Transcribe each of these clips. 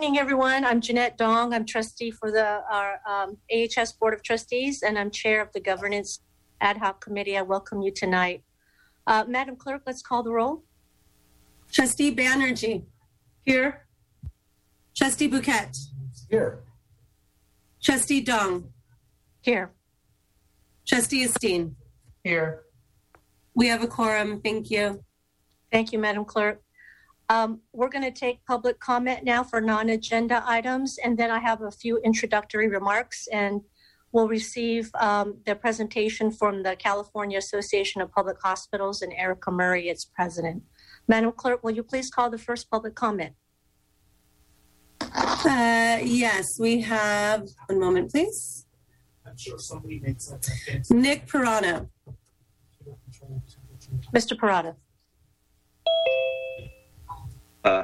evening, everyone. I'm Jeanette Dong. I'm trustee for our AHS Board of Trustees, and I'm chair of the Governance Ad Hoc Committee. I welcome you tonight. Madam Clerk, let's call the roll. Trustee Banerjee. Here. Trustee Bouquet. Here. Trustee Dong. Here. Trustee Esteen. Here. We have a quorum. Thank you. Thank you, Madam Clerk. We're going to take public comment now for non-agenda items, and then I have a few introductory remarks, and we'll receive the presentation from the California Association of Public Hospitals and Erica Murray, its president. Madam Clerk, will you please call the first public comment? Yes, we have, one moment please. I'm sure somebody makes that. Nick Pirrone. Mr. Pirrone. Hi,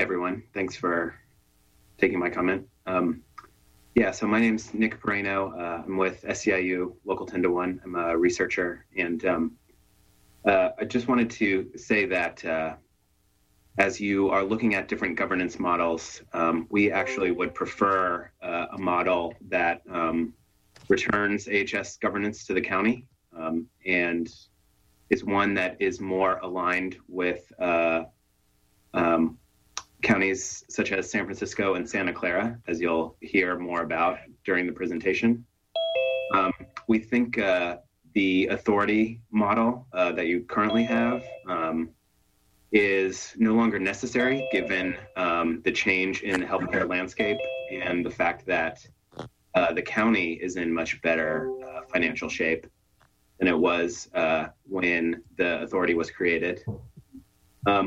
everyone. Thanks for taking my comment. So my name's Nick Pirrone. I'm with SEIU Local 10-1. I'm a researcher, and I just wanted to say that as you are looking at different governance models, we actually would prefer a model that returns AHS governance to the county and is one that is more aligned with counties such as San Francisco and Santa Clara, as you'll hear more about during the presentation. We think the authority model that you currently have is no longer necessary given the change in the healthcare landscape and the fact that the county is in much better financial shape than it was when the authority was created.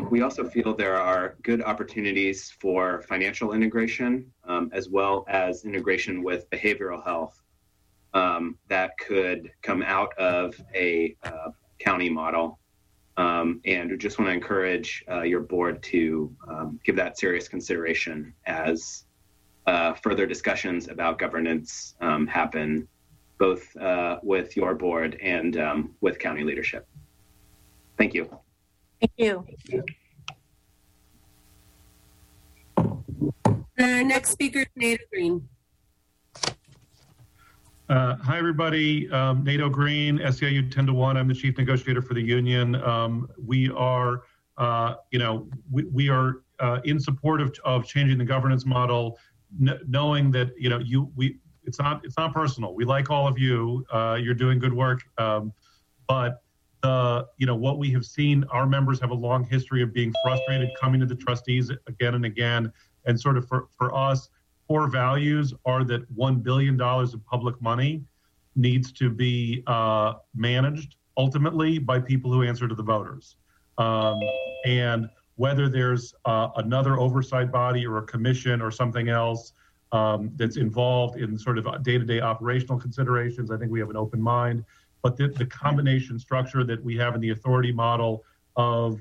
We also feel there are good opportunities for financial integration as well as integration with behavioral health that could come out of a county model. And we just want to encourage your board to give that serious consideration as further discussions about governance happen both with your board and with county leadership. Thank you. Thank you. Our next speaker is NATO Green. Hi, everybody. NATO Green, SEIU 10-1. I'm the chief negotiator for the union. We are, we are in support of changing the governance model, knowing that, it's not personal. We like all of you. You're doing good work, but. What we have seen, our members have a long history of being frustrated, coming to the trustees again and again. And sort of for us, core values are that $1 billion of public money needs to be managed ultimately by people who answer to the voters. And whether there's another oversight body or a commission or something else that's involved in sort of day-to-day operational considerations, I think we have an open mind. But the combination structure that we have in the authority model of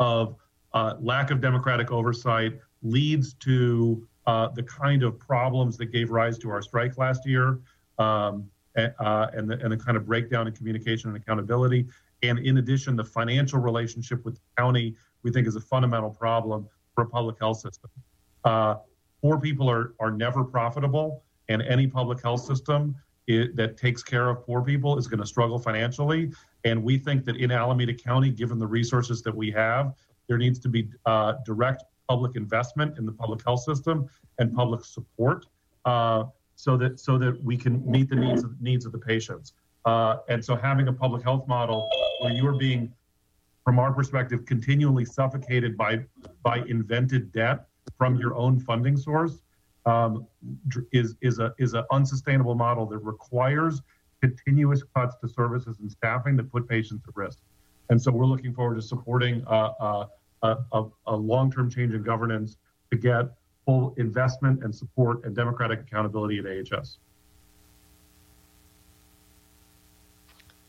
lack of democratic oversight leads to the kind of problems that gave rise to our strike last year, and the kind of breakdown in communication and accountability. And in addition, the financial relationship with the county, we think, is a fundamental problem for a public health system. Poor people are never profitable, and any public health system that takes care of poor people is going to struggle financially. And we think that in Alameda County, given the resources that we have, there needs to be direct public investment in the public health system and public support so that we can meet the needs of the patients. And so having a public health model where you are being, from our perspective, continually suffocated by invented debt from your own funding source is an unsustainable model that requires continuous cuts to services and staffing that put patients at risk. And so we're looking forward to supporting a long-term change in governance to get full investment and support and democratic accountability at AHS.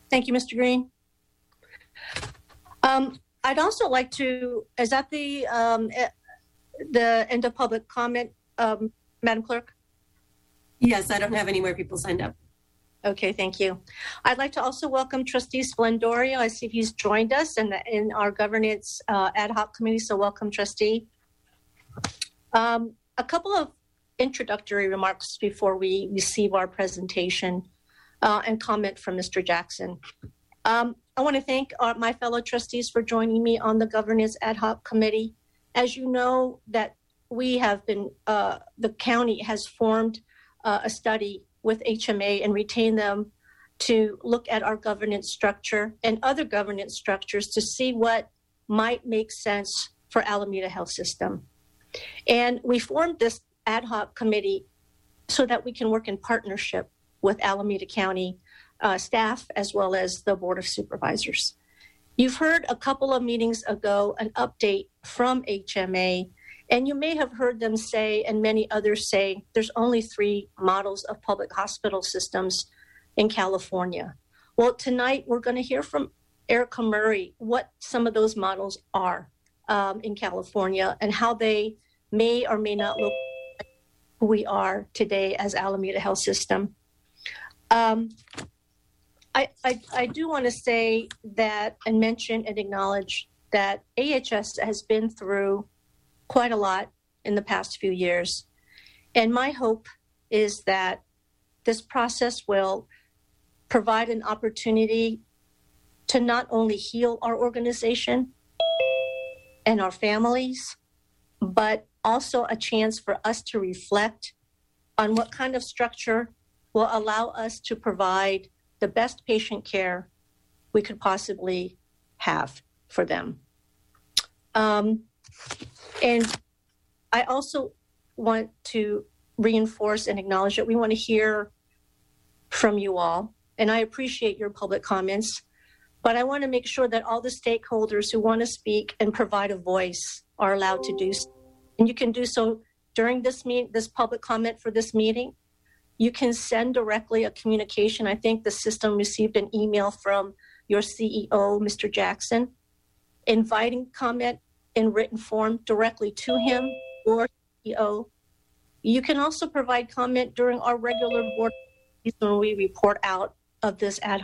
Thank you, Mr. Green. I'd also like to, is that the end of public comment, Madam Clerk? Yes, I don't have any more people signed up. Okay, thank you. I'd like to also welcome Trustee Splendorio. I see he's joined us in our governance ad hoc committee, so welcome, Trustee. A couple of introductory remarks before we receive our presentation and comment from Mr. Jackson. I want to thank my fellow trustees for joining me on the Governance Ad Hoc Committee. As you know, that we have been, the county has formed a study with HMA and retained them to look at our governance structure and other governance structures to see what might make sense for Alameda Health System. And we formed this ad hoc committee so that we can work in partnership with Alameda County staff as well as the Board of Supervisors. You've heard a couple of meetings ago an update from HMA, and you may have heard them say, and many others say, there's only three models of public hospital systems in California. Well, tonight we're going to hear from Erica Murray what some of those models are in California and how they may or may not look like who we are today as Alameda Health System. I do want to say that and mention and acknowledge that AHS has been through quite a lot in the past few years. And my hope is that this process will provide an opportunity to not only heal our organization and our families, but also a chance for us to reflect on what kind of structure will allow us to provide the best patient care we could possibly have for them. And I also want to reinforce and acknowledge that we want to hear from you all, and I appreciate your public comments, but I want to make sure that all the stakeholders who want to speak and provide a voice are allowed to do so. And you can do so during this public comment for this meeting. You can send directly a communication. I think the system received an email from your CEO, Mr. Jackson, inviting comment in written form directly to him or CEO. You can also provide comment during our regular board when we report out on this ad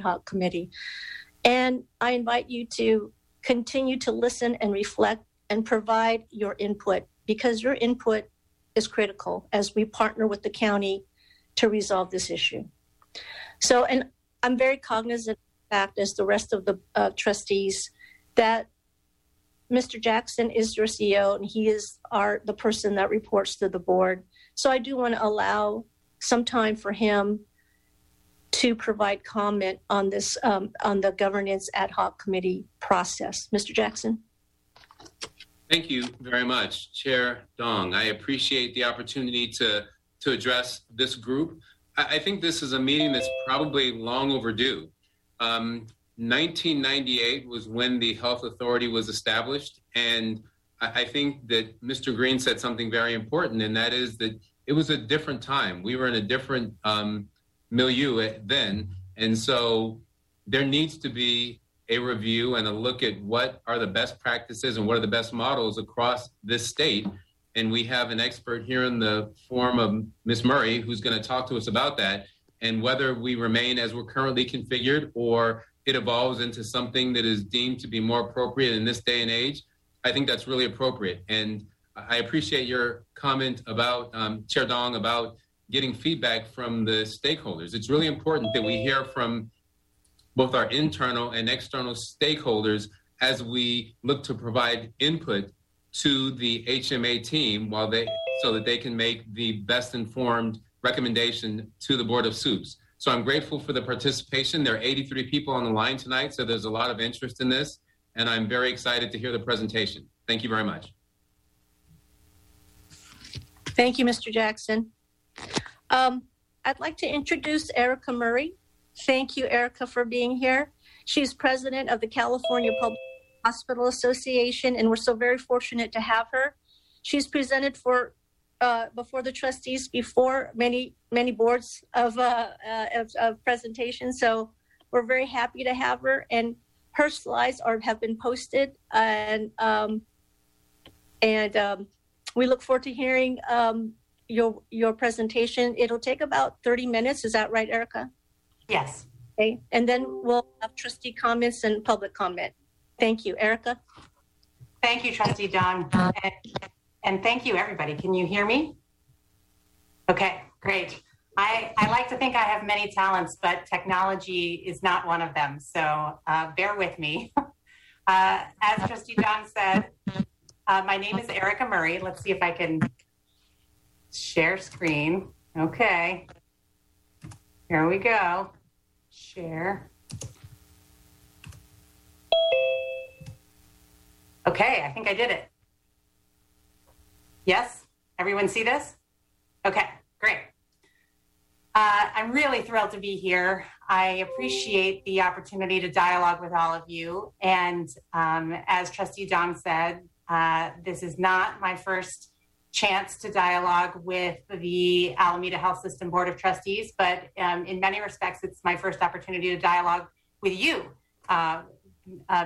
hoc committee. And I invite you to continue to listen and reflect and provide your input, because your input is critical as we partner with the county to resolve this issue. So, and I'm very cognizant of the fact, as the rest of the trustees, that Mr. Jackson is your CEO and he is the person that reports to the board. So I do want to allow some time for him to provide comment on this, on the Governance Ad Hoc Committee process. Mr. Jackson. Thank you very much, Chair Dong. I appreciate the opportunity to address this group. I think this is a meeting that's probably long overdue. 1998 was when the health authority was established, and I think that Mr. Green said something very important, and that is that it was a different time. We were in a different milieu then, and so there needs to be a review and a look at what are the best practices and what are the best models across this state. And we have an expert here in the form of Ms. Murray, who's going to talk to us about that and whether we remain as we're currently configured or it evolves into something that is deemed to be more appropriate in this day and age. I think that's really appropriate. And I appreciate your comment about Chair Dong about getting feedback from the stakeholders. It's really important that we hear from both our internal and external stakeholders as we look to provide input to the HMA team so that they can make the best informed recommendation to the Board of Supes. So I'm grateful for the participation. There are 83 people on the line tonight, so there's a lot of interest in this, and I'm very excited to hear the presentation. Thank you very much. Thank you, Mr. Jackson. I'd like to introduce Erica Murray. Thank you, Erica, for being here. She's president of the California Public Hospital Association, and we're so very fortunate to have her. She's presented before the trustees before many boards of presentations. So we're very happy to have her, and her slides have been posted, and we look forward to hearing your presentation. It'll take about 30 minutes. Is that right, Erica? Yes. Okay. And then we'll have trustee comments and public comment. Thank you, Erica. Thank you, Trustee Dong. And And thank you, everybody. Can you hear me? Okay, great. I like to think I have many talents, but technology is not one of them. So bear with me. As Trustee Dong said, my name is Erica Murray. Let's see if I can share screen. Okay. Here we go. Share. Okay, I think I did it. Yes? Everyone see this? Okay, great. I'm really thrilled to be here. I appreciate the opportunity to dialogue with all of you. And as Trustee Dong said, this is not my first chance to dialogue with the Alameda Health System Board of Trustees, but in many respects, it's my first opportunity to dialogue with you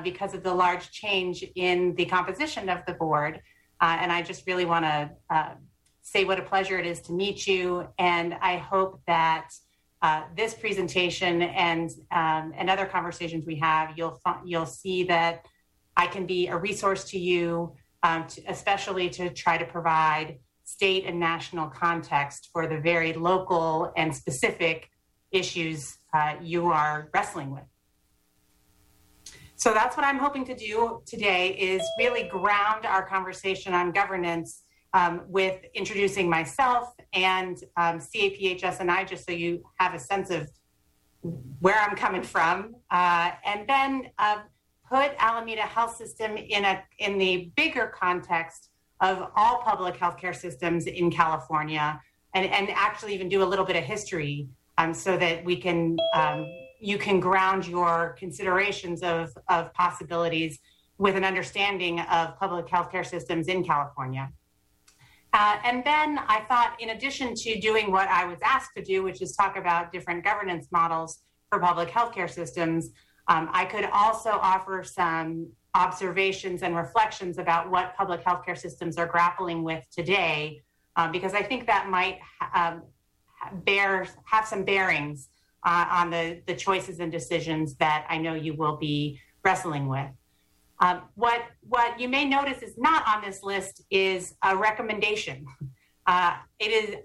because of the large change in the composition of the board. And I just really want to say what a pleasure it is to meet you. And I hope that this presentation and other conversations we have, you'll see that I can be a resource to you, especially to try to provide state and national context for the very local and specific issues you are wrestling with. So that's what I'm hoping to do today, is really ground our conversation on governance with introducing myself and CAPH SNI, just so you have a sense of where I'm coming from, and then put Alameda Health System in the bigger context of all public healthcare systems in California, and actually even do a little bit of history so that we can you can ground your considerations of possibilities with an understanding of public healthcare systems in California. And then I thought, in addition to doing what I was asked to do, which is talk about different governance models for public healthcare systems, I could also offer some observations and reflections about what public healthcare systems are grappling with today, because I think that might have some bearings on the choices and decisions that I know you will be wrestling with. What you may notice is not on this list is a recommendation. I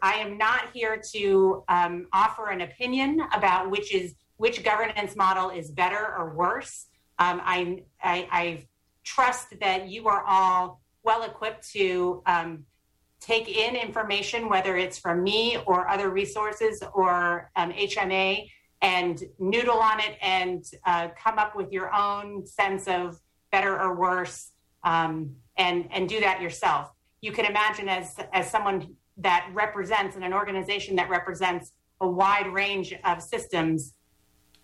am not here to offer an opinion about which governance model is better or worse. I trust that you are all well equipped to take in information, whether it's from me or other resources or HMA, and noodle on it and come up with your own sense of better or worse, and do that yourself. You can imagine as someone that represents and an organization that represents a wide range of systems,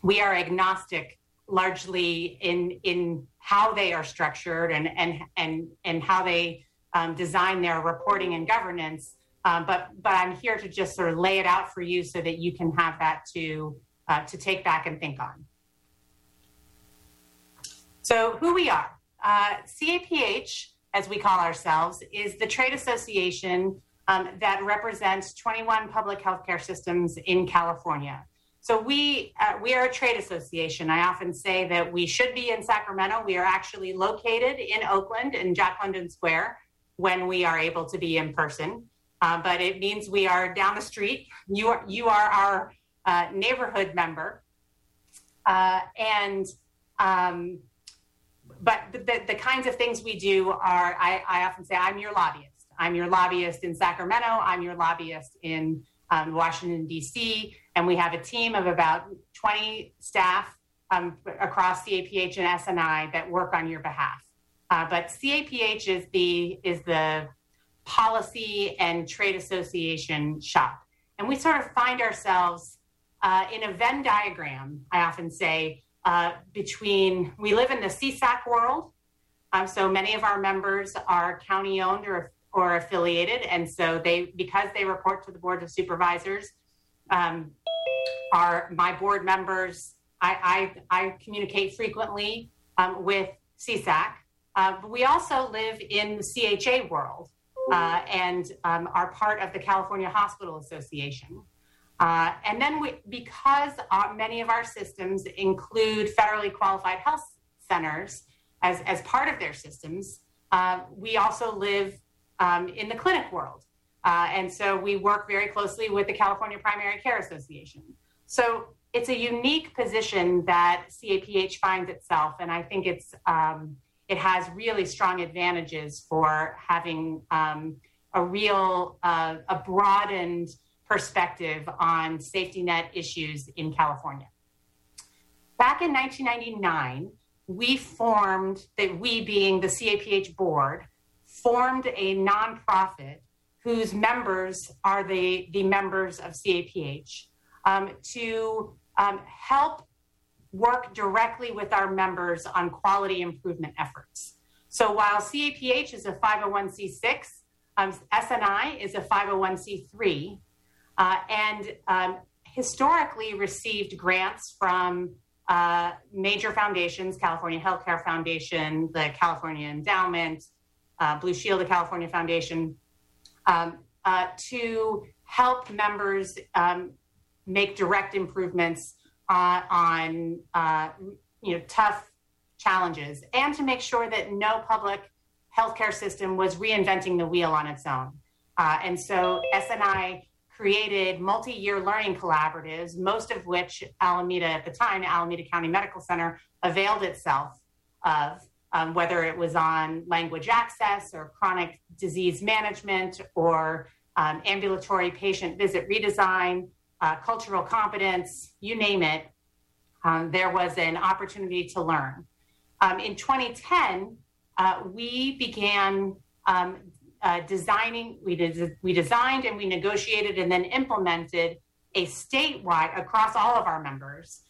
we are agnostic largely in how they are structured and how they design their reporting and governance. But I'm here to just sort of lay it out for you so that you can have that to take back and think on. So who we are. CAPH, as we call ourselves, is the trade association that represents 21 public healthcare systems in California. So we are a trade association. I often say that we should be in Sacramento. We are actually located in Oakland, in Jack London Square, when we are able to be in person. But it means we are down the street. You are our neighborhood member. But the kinds of things we do are, I often say, I'm your lobbyist. I'm your lobbyist in Sacramento. I'm your lobbyist in Washington, D.C., and we have a team of about 20 staff across CAPH and SNI that work on your behalf. But CAPH is the policy and trade association shop. And we sort of find ourselves in a Venn diagram, I often say, between, we live in the CSAC world. So many of our members are county owned or affiliated. And so because they report to the Board of Supervisors, are my board members. I communicate frequently with CSAC, but we also live in the CHA world and are part of the California Hospital Association. And then because many of our systems include federally qualified health centers as part of their systems, we also live in the clinic world. And so we work very closely with the California Primary Care Association. So it's a unique position that CAPH finds itself. And I think it's it has really strong advantages for having a real, a broadened perspective on safety net issues in California. Back in 1999, we formed, that we being the CAPH board, formed a nonprofit whose members are the members of CAPH to help work directly with our members on quality improvement efforts. So while CAPH is a 501c6, SNI is a 501c3, and historically received grants from major foundations, California Healthcare Foundation, the California Endowment, Blue Shield, the California Foundation, to help members make direct improvements on tough challenges, and to make sure that no public healthcare system was reinventing the wheel on its own. And so SNI created multi-year learning collaboratives, most of which Alameda at the time, Alameda County Medical Center, availed itself of, whether it was on language access or chronic disease management or ambulatory patient visit redesign, cultural competence, you name it, there was an opportunity to learn. In 2010, we began designing, we designed and we negotiated and then implemented a statewide, across all of our members,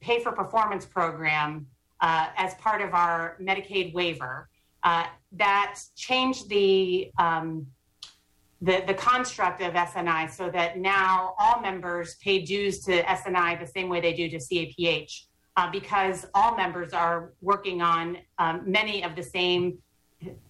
pay for performance program as part of our Medicaid waiver that changed the construct of SNI so that now all members pay dues to SNI the same way they do to CAPH because all members are working on many of the same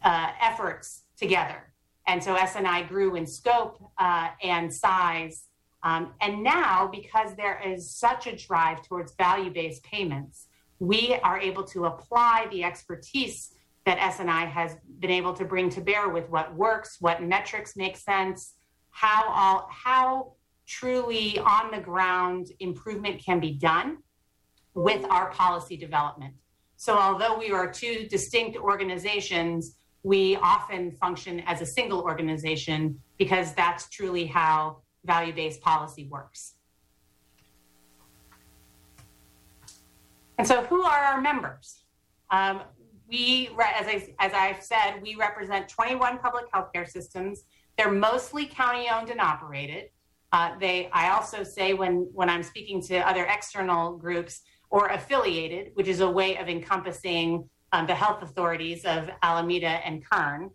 efforts together. And so SNI grew in scope and size. And now, because there is such a drive towards value-based payments, we are able to apply the expertise that SNI has been able to bring to bear with what works, what metrics make sense, how truly on the ground improvement can be done with our policy development. So although we are two distinct organizations, we often function as a single organization because that's truly how value-based policy works. And so who are our members? We, as I've said, we represent 21 public healthcare systems. They're mostly county-owned and operated. I also say when I'm speaking to other external groups, or affiliated, which is a way of encompassing the health authorities of Alameda and Kern.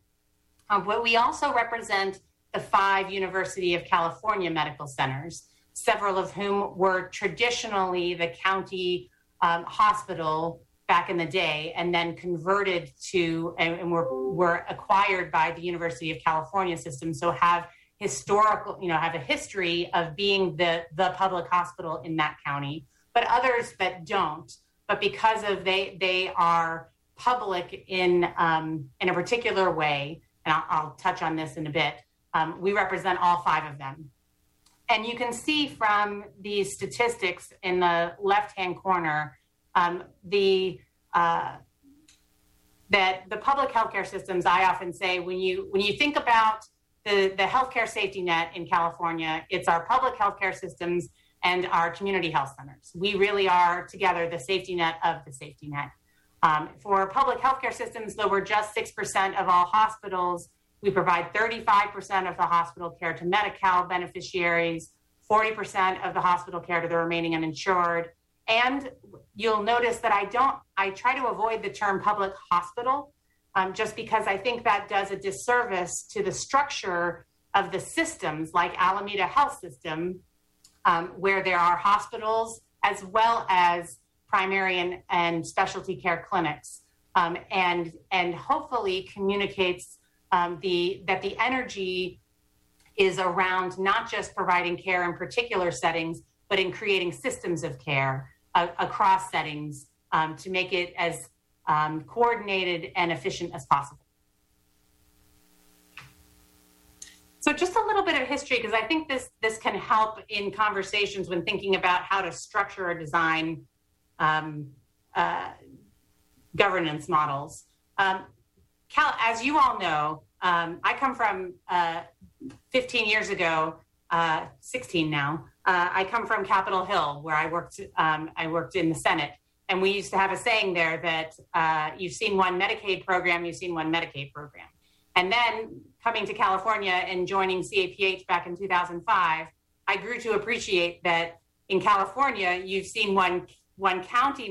But we also represent the 5 University of California medical centers, several of whom were traditionally the county hospital back in the day, and then converted to and were acquired by the University of California system, so have historical, have a history of being the public hospital in that county, but others that don't. But because of they are public in a particular way, and I'll touch on this in a bit, we represent all 5 of them. And you can see from the statistics in the left-hand corner, that the public healthcare systems, I often say, when you think about the healthcare safety net in California, it's our public healthcare systems and our community health centers. We really are together the safety net of the safety net. For public healthcare systems, though we're just 6% of all hospitals, we provide 35% of the hospital care to Medi-Cal beneficiaries, 40% of the hospital care to the remaining uninsured. And you'll notice that I try to avoid the term public hospital just because I think that does a disservice to the structure of the systems like Alameda Health System, where there are hospitals as well as primary and specialty care clinics, and hopefully communicates that the energy is around not just providing care in particular settings, but in creating systems of care across settings to make it as coordinated and efficient as possible. So just a little bit of history, because I think this can help in conversations when thinking about how to structure or design governance models. Cal, as you all know, I come from 15 years ago, 16 now. I come from Capitol Hill, where I worked in the Senate. And we used to have a saying there that you've seen one Medicaid program, you've seen one Medicaid program. And then coming to California and joining CAPH back in 2005, I grew to appreciate that in California, you've seen one county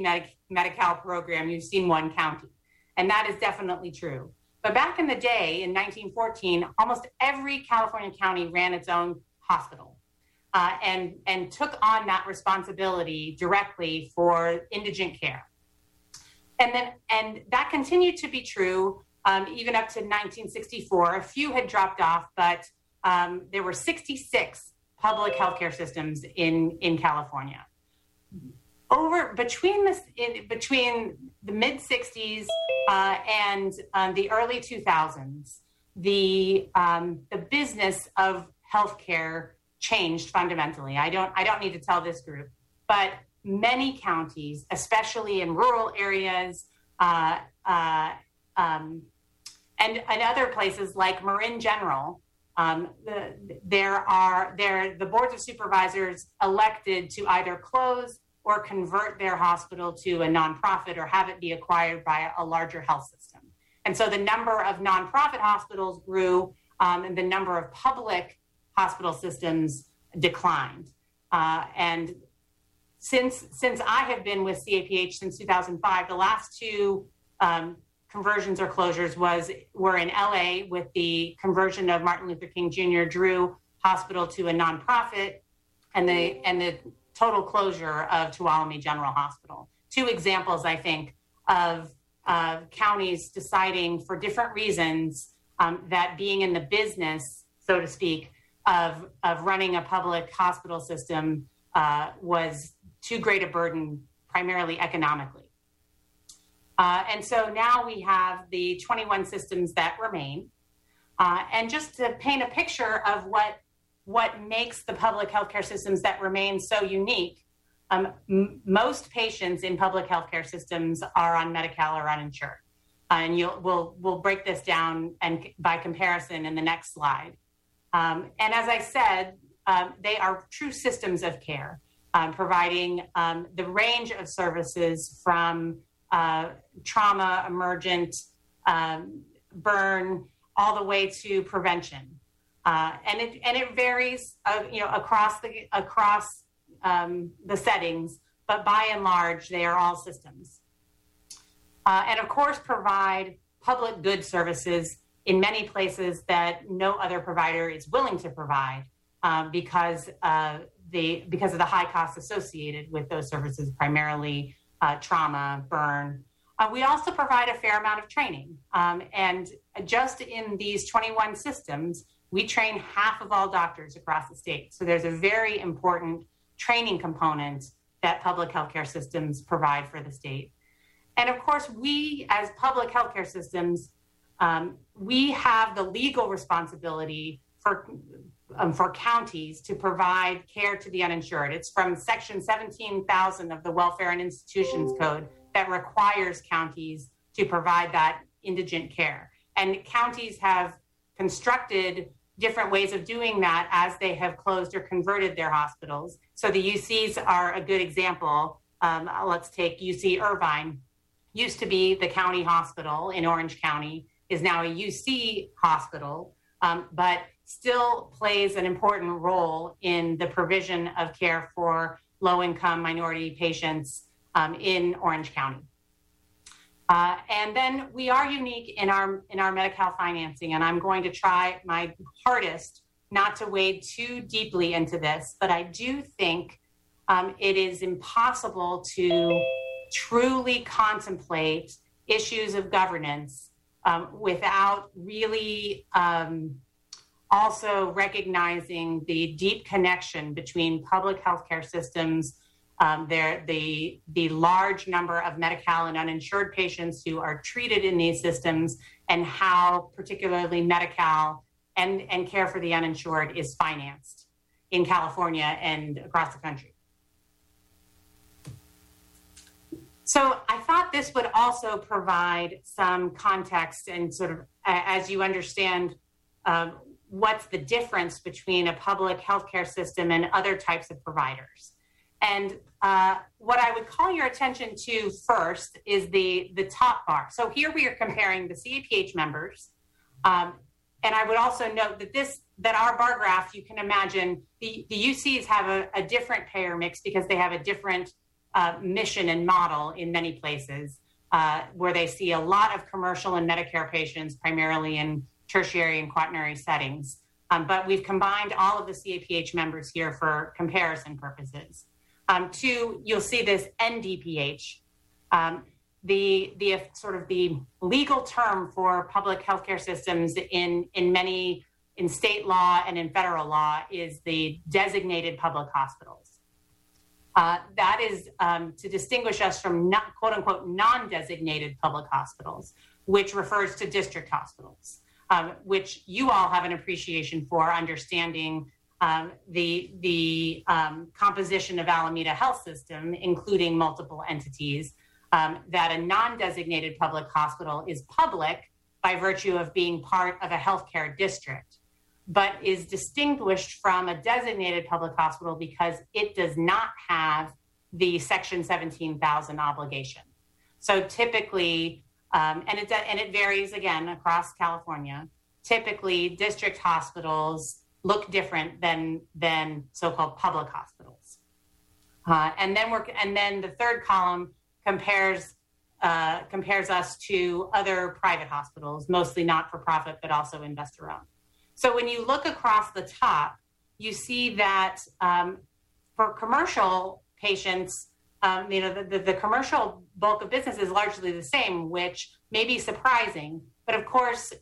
Medi-Cal program, you've seen one county. And that is definitely true. But back in the day, in 1914, almost every California county ran its own hospital and took on that responsibility directly for indigent care. And that continued to be true even up to 1964. A few had dropped off, but there were 66 public healthcare systems in California. Between the mid 60s and the early 2000s, the business of healthcare changed fundamentally. I don't need to tell this group, but many counties, especially in rural areas and other places like Marin General, the boards of supervisors elected to either close or convert their hospital to a nonprofit or have it be acquired by a larger health system. And so the number of nonprofit hospitals grew and the number of public hospital systems declined. And since I have been with CAPH since 2005, the last two conversions or closures were in LA with the conversion of Martin Luther King Jr. Drew Hospital to a nonprofit and the total closure of Tuolumne General Hospital. Two examples, I think, of counties deciding for different reasons that being in the business, so to speak, of running a public hospital system was too great a burden, primarily economically. And so now we have the 21 systems that remain. And just to paint a picture of what makes the public healthcare systems that remain so unique, most patients in public healthcare systems are on Medi-Cal or uninsured. And we'll break this down and by comparison in the next slide. And as I said, they are true systems of care, providing the range of services from trauma, emergent, burn, all the way to prevention. And it varies, across the settings, but by and large, they are all systems. And of course, provide public good services in many places that no other provider is willing to provide because of the high costs associated with those services, primarily trauma, burn. We also provide a fair amount of training, and just in these 21 systems, we train half of all doctors across the state. So there's a very important training component that public healthcare systems provide for the state. And of course, we as public healthcare systems, we have the legal responsibility for counties to provide care to the uninsured. It's from Section 17,000 of the Welfare and Institutions Code that requires counties to provide that indigent care. And counties have constructed different ways of doing that as they have closed or converted their hospitals. So the UCs are a good example. Let's take UC Irvine. Used to be the county hospital in Orange County, is now a UC hospital, but still plays an important role in the provision of care for low-income minority patients in Orange County. And then we are unique in our Medi-Cal financing, and I'm going to try my hardest not to wade too deeply into this, but I do think it is impossible to truly contemplate issues of governance without really also recognizing the deep connection between public healthcare systems. The large number of Medi-Cal and uninsured patients who are treated in these systems, and how particularly Medi-Cal and care for the uninsured is financed in California and across the country. So I thought this would also provide some context and sort of as you understand what's the difference between a public healthcare system and other types of providers. And what I would call your attention to first is the top bar. So here we are comparing the CAPH members. And I would also note that that our bar graph, you can imagine the UCs have a different payer mix because they have a different mission and model in many places where they see a lot of commercial and Medicare patients, primarily in tertiary and quaternary settings. But we've combined all of the CAPH members here for comparison purposes. Two, you'll see this NDPH. The sort of the legal term for public healthcare systems in state law and in federal law is the designated public hospitals. That is to distinguish us from quote unquote non-designated public hospitals, which refers to district hospitals, which you all have an appreciation for understanding the composition of Alameda Health System, including multiple entities, that a non-designated public hospital is public by virtue of being part of a healthcare district, but is distinguished from a designated public hospital because it does not have the Section 17,000 obligation. So typically, and it varies again across California, typically district hospitals look different than so-called public hospitals. And then the third column compares us to other private hospitals, mostly not-for-profit, but also investor-owned. So when you look across the top, you see that for commercial patients, the commercial bulk of business is largely the same, which may be surprising, but of course,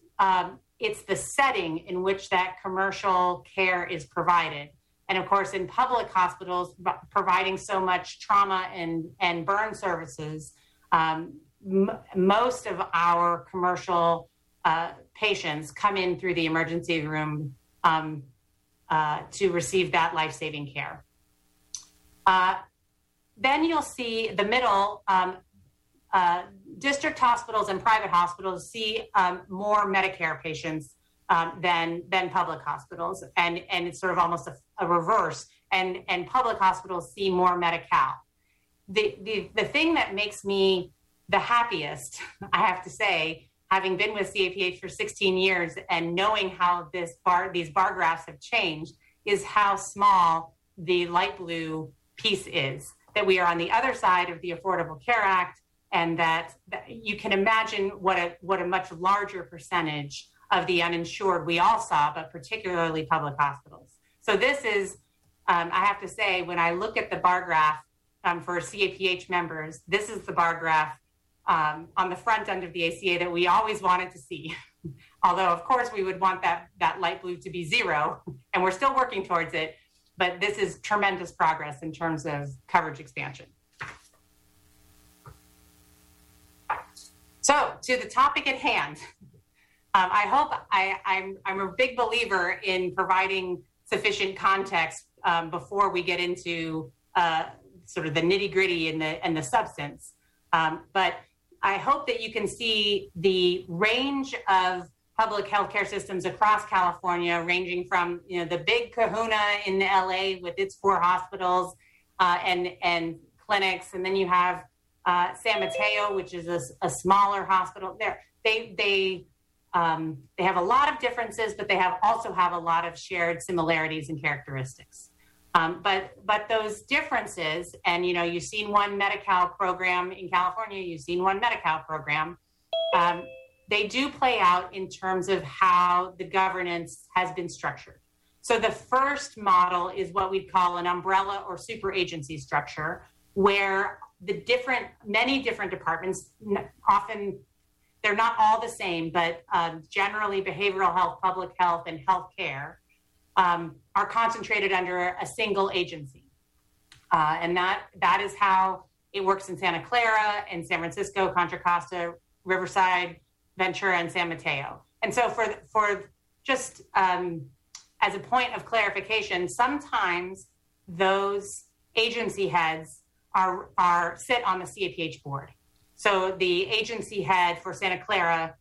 it's the setting in which that commercial care is provided. And of course, in public hospitals, providing so much trauma and burn services, most of our commercial patients come in through the emergency room to receive that life-saving care. Then you'll see the middle, district hospitals and private hospitals see more Medicare patients than public hospitals, and it's sort of almost a reverse. And public hospitals see more Medi-Cal. The thing that makes me the happiest, I have to say, having been with CAPH for 16 years and knowing how these bar graphs have changed, is how small the light blue piece is. That we are on the other side of the Affordable Care Act. And that you can imagine what a much larger percentage of the uninsured we all saw, but particularly public hospitals. So this is, I have to say, when I look at the bar graph for CAPH members, this is the bar graph on the front end of the ACA that we always wanted to see. Although, of course, we would want that light blue to be zero, and we're still working towards it, but this is tremendous progress in terms of coverage expansion. So to the topic at hand, I hope I'm a big believer in providing sufficient context before we get into sort of the nitty gritty and the substance. But I hope that you can see the range of public healthcare systems across California, ranging from the big kahuna in LA with its 4 hospitals and clinics, and then you have San Mateo, which is a smaller hospital. They have a lot of differences, but they also have a lot of shared similarities and characteristics. But those differences, and you've seen one Medi-Cal program in California, you've seen one Medi-Cal program. They do play out in terms of how the governance has been structured. So the first model is what we'd call an umbrella or super agency structure, where many different departments, often they're not all the same, but generally behavioral health, public health, and healthcare are concentrated under a single agency, and that is how it works in Santa Clara and San Francisco, Contra Costa, Riverside, Ventura, and San Mateo. And so for just as a point of clarification, sometimes those agency heads are sit on the CAPH board. So the agency head for Santa Clara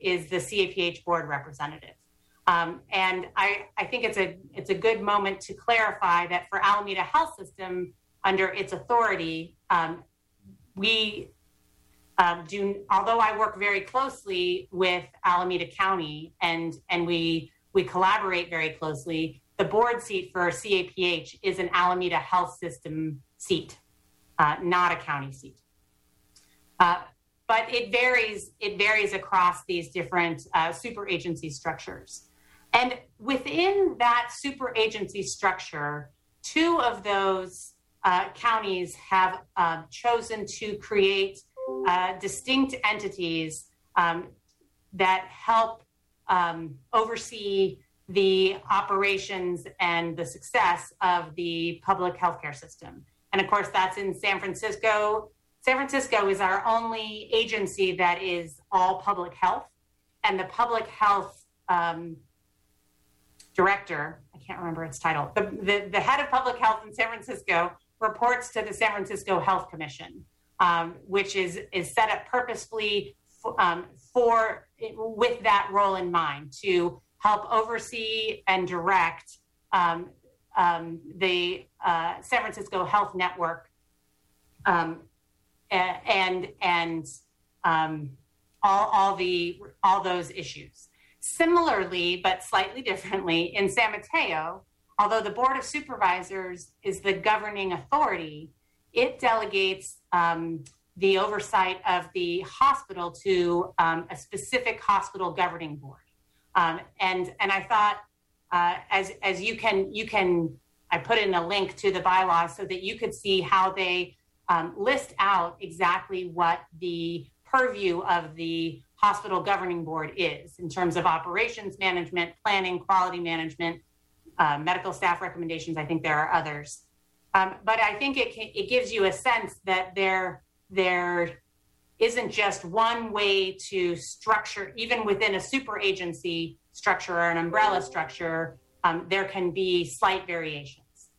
is the CAPH board representative. And I think it's a good moment to clarify that for Alameda Health System, under its authority, although I work very closely with Alameda County and we collaborate very closely, the board seat for CAPH is an Alameda Health System seat, not a county seat. But it varies across these different super agency structures. And within that super agency structure, two of those counties have chosen to create distinct entities that help oversee the operations and the success of the public healthcare system. And of course, that's in San Francisco. San Francisco is our only agency that is all public health, and the public health director, I can't remember its title, the head of public health in San Francisco reports to the San Francisco Health Commission, which is set up purposefully with that role in mind, to help oversee and direct the San Francisco Health Network and all those issues. Similarly, but slightly differently, in San Mateo, although the Board of Supervisors is the governing authority, it delegates the oversight of the hospital to a specific hospital governing board. And I thought, as you can, I put in a link to the bylaws so that you could see how they list out exactly what the purview of the hospital governing board is in terms of operations management, planning, quality management, medical staff recommendations. I think there are others. But I think it gives you a sense that there isn't just one way to structure, even within a super agency structure or an umbrella structure, there can be slight variations.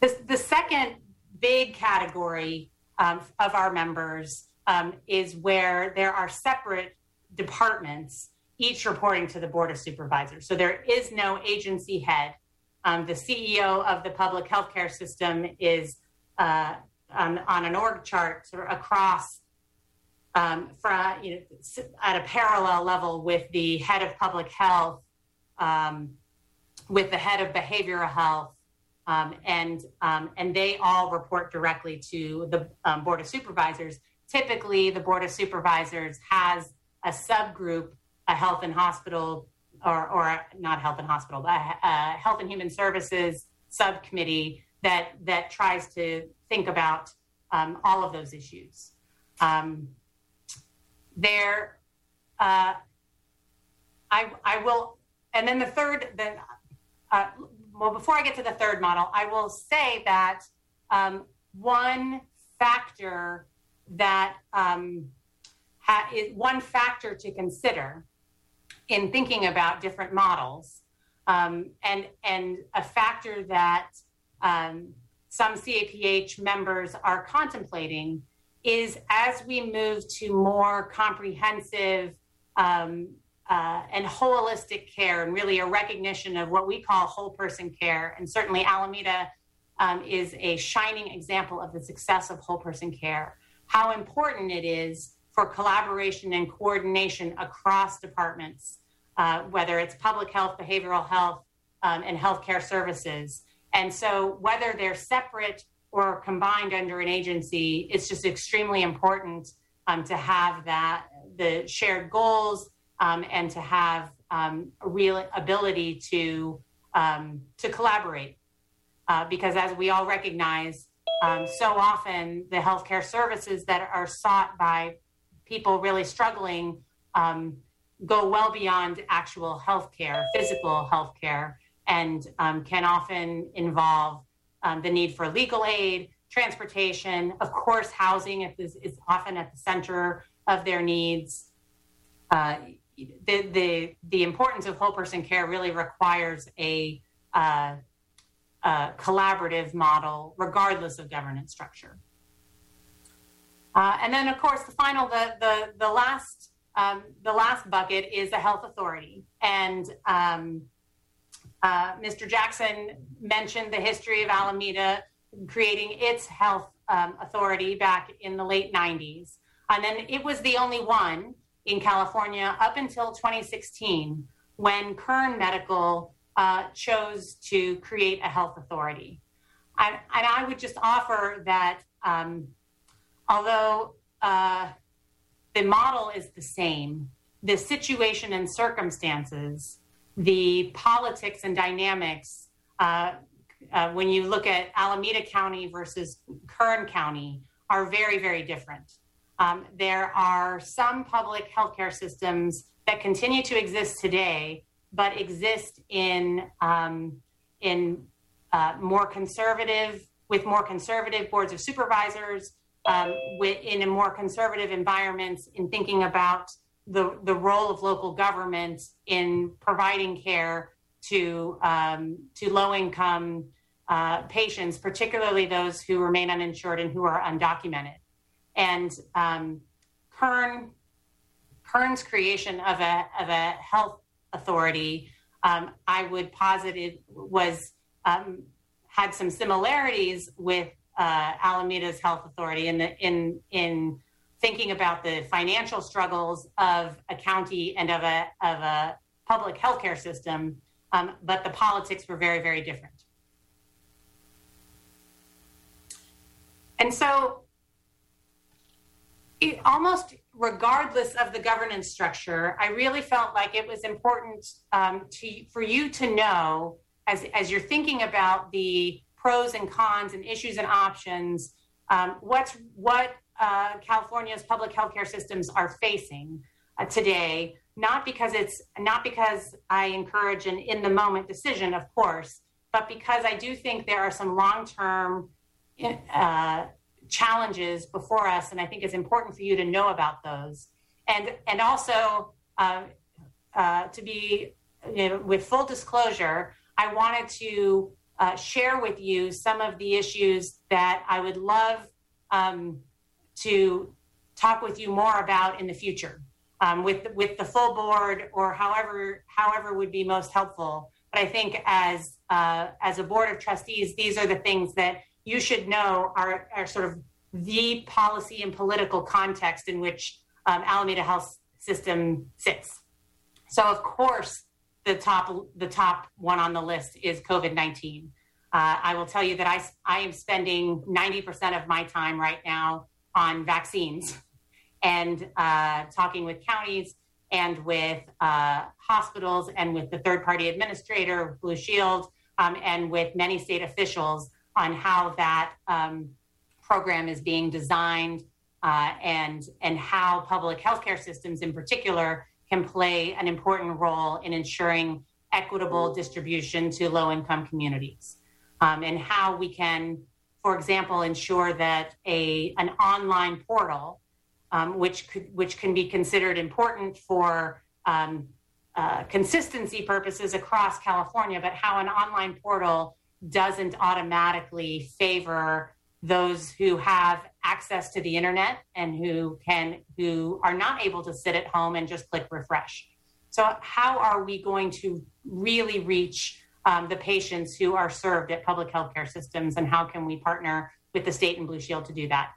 The second big category of our members is where there are separate departments, each reporting to the Board of Supervisors. So there is no agency head. The CEO of the public healthcare system is on an org chart sort of across at a parallel level with the head of public health, with the head of behavioral health, and they all report directly to the Board of Supervisors. Typically, the Board of Supervisors has a subgroup, a health and hospital, but a health and human services subcommittee that tries to think about all of those issues. Before I get to the third model, I will say that one factor to consider in thinking about different models, and a factor that some CAPH members are contemplating is, as we move to more comprehensive and holistic care, and really a recognition of what we call whole person care. And certainly Alameda is a shining example of the success of whole person care, how important it is for collaboration and coordination across departments, whether it's public health, behavioral health, and healthcare services. And so whether they're separate or combined under an agency, it's just extremely important to have the shared goals, and to have a real ability to collaborate. Because as we all recognize, so often the healthcare services that are sought by people really struggling go well beyond actual healthcare, physical healthcare, and can often involve the need for legal aid, transportation, of course, housing is often at the center of their needs. the importance of whole person care really requires a collaborative model, regardless of governance structure. And then, of course, the final, the last bucket is the health authority. And Mr. Jackson mentioned the history of Alameda creating its health authority back in the late 90s. And then it was the only one in California up until 2016 when Kern Medical chose to create a health authority. And I would just offer that although the model is the same, the situation and circumstances, the politics and dynamics, when you look at Alameda County versus Kern County, are very, very different. There are some public healthcare systems that continue to exist today, but exist in more conservative, with more conservative boards of supervisors, in a more conservative environments in thinking about the role of local government in providing care to low-income patients, particularly those who remain uninsured and who are undocumented. And Kern's creation of a health authority, I would posit it was had some similarities with Alameda's health authority in thinking about the financial struggles of a county and of a public healthcare system, but the politics were very, very different. And so, it almost regardless of the governance structure, I really felt like it was important for you to know, as you're thinking about the pros and cons and issues and options, what California's public healthcare systems are facing today. Not because I encourage an in the moment decision, of course, but because I do think there are some long-term challenges before us, and I think it's important for you to know about those, and also to be, with full disclosure, I wanted to share with you some of the issues that I would love to talk with you more about in the future, with the full board or however would be most helpful. But I think as a board of trustees, these are the things that you should know are sort of the policy and political context in which Alameda Health System sits. So, of course, the top one on the list is COVID-19. I will tell you that I am spending 90% of my time right now on vaccines and talking with counties and with hospitals and with the third-party administrator, Blue Shield, and with many state officials on how that program is being designed and how public healthcare systems in particular can play an important role in ensuring equitable distribution to low-income communities, and how we can, for example, ensure that an online portal, which can be considered important for consistency purposes across California, but how an online portal doesn't automatically favor those who have access to the internet and who are not able to sit at home and just click refresh. So how are we going to really reach the patients who are served at public healthcare systems, and how can we partner with the state and Blue Shield to do that?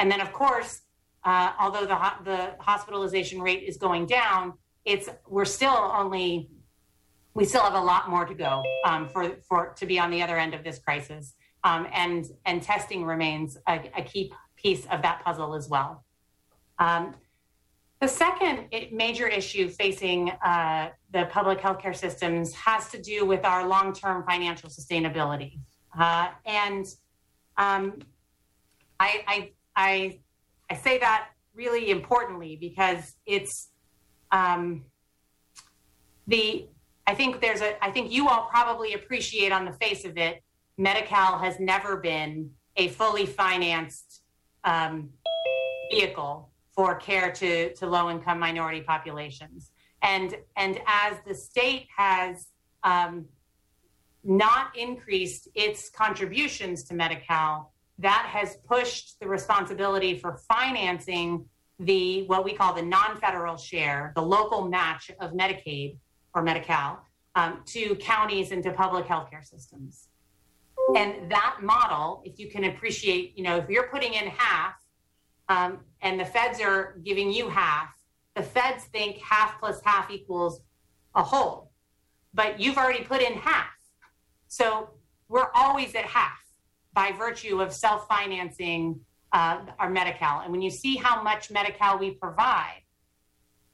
And then, of course, although the hospitalization rate is going down, we still have a lot more to go for to be on the other end of this crisis, and testing remains a key piece of that puzzle as well. The second major issue facing the public healthcare systems has to do with our long-term financial sustainability, and I say that really importantly because it's I think you all probably appreciate on the face of it, Medi-Cal has never been a fully financed vehicle for care to low-income minority populations. And as the state has not increased its contributions to Medi-Cal, that has pushed the responsibility for financing the what we call the non-federal share, the local match of Medicaid or Medi-Cal, to counties and to public healthcare systems. And that model, if you can appreciate, if you're putting in half and the feds are giving you half, the feds think half plus half equals a whole, but you've already put in half. So we're always at half by virtue of self-financing our Medi-Cal. And when you see how much Medi-Cal we provide,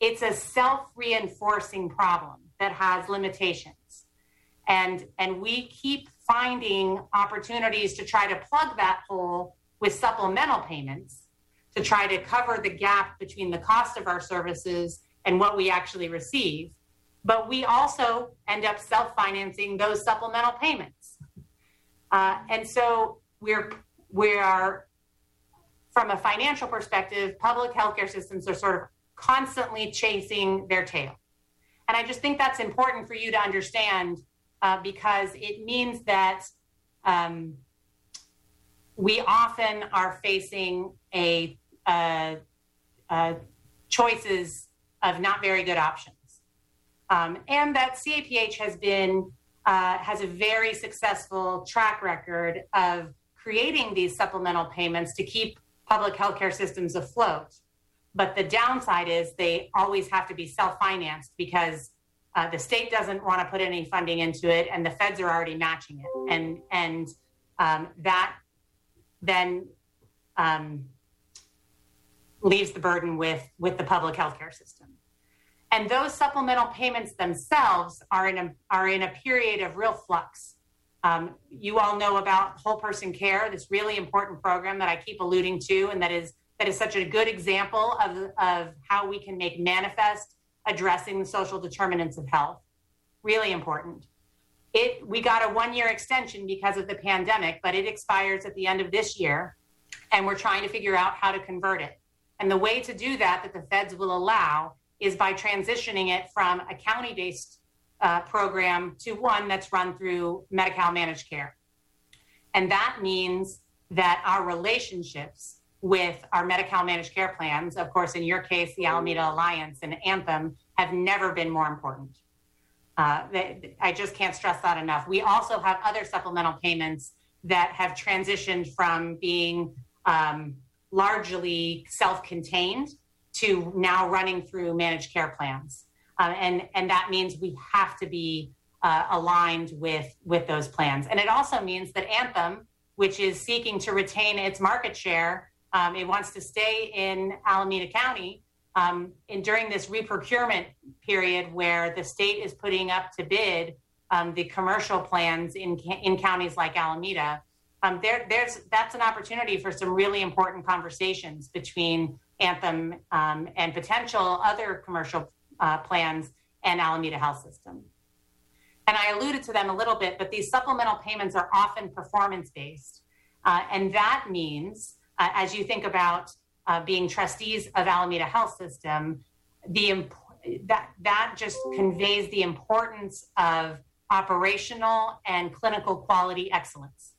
it's a self-reinforcing problem that has limitations. And we keep finding opportunities to try to plug that hole with supplemental payments to try to cover the gap between the cost of our services and what we actually receive. But we also end up self-financing those supplemental payments. And so we are, from a financial perspective, public healthcare systems are sort of constantly chasing their tail. And I just think that's important for you to understand because it means that we often are facing choices of not very good options. And that CAPH has been, has a very successful track record of creating these supplemental payments to keep public healthcare systems afloat. But the downside is they always have to be self-financed because the state doesn't want to put any funding into it and the feds are already matching it. And that then leaves the burden with the public healthcare system. And those supplemental payments themselves are in a period of real flux. You all know about Whole Person Care, this really important program that I keep alluding to, and that is such a good example of how we can make manifest addressing the social determinants of health. Really important. We got a 1-year extension because of the pandemic, but it expires at the end of this year, and we're trying to figure out how to convert it. And the way to do that the feds will allow is by transitioning it from a county-based program to one that's run through Medi-Cal managed care. And that means that our relationships with our Medi-Cal managed care plans, of course, in your case, the Alameda Alliance and Anthem, have never been more important. I just can't stress that enough. We also have other supplemental payments that have transitioned from being largely self-contained to now running through managed care plans. And that means we have to be aligned with those plans. And it also means that Anthem, which is seeking to retain its market share, it wants to stay in Alameda County. And during this reprocurement period where the state is putting up to bid the commercial plans in counties like Alameda, that's an opportunity for some really important conversations between Anthem and potential other commercial plans and Alameda Health System. And I alluded to them a little bit, but these supplemental payments are often performance-based. And that means, as you think about being trustees of Alameda Health System, that just conveys the importance of operational and clinical quality excellence.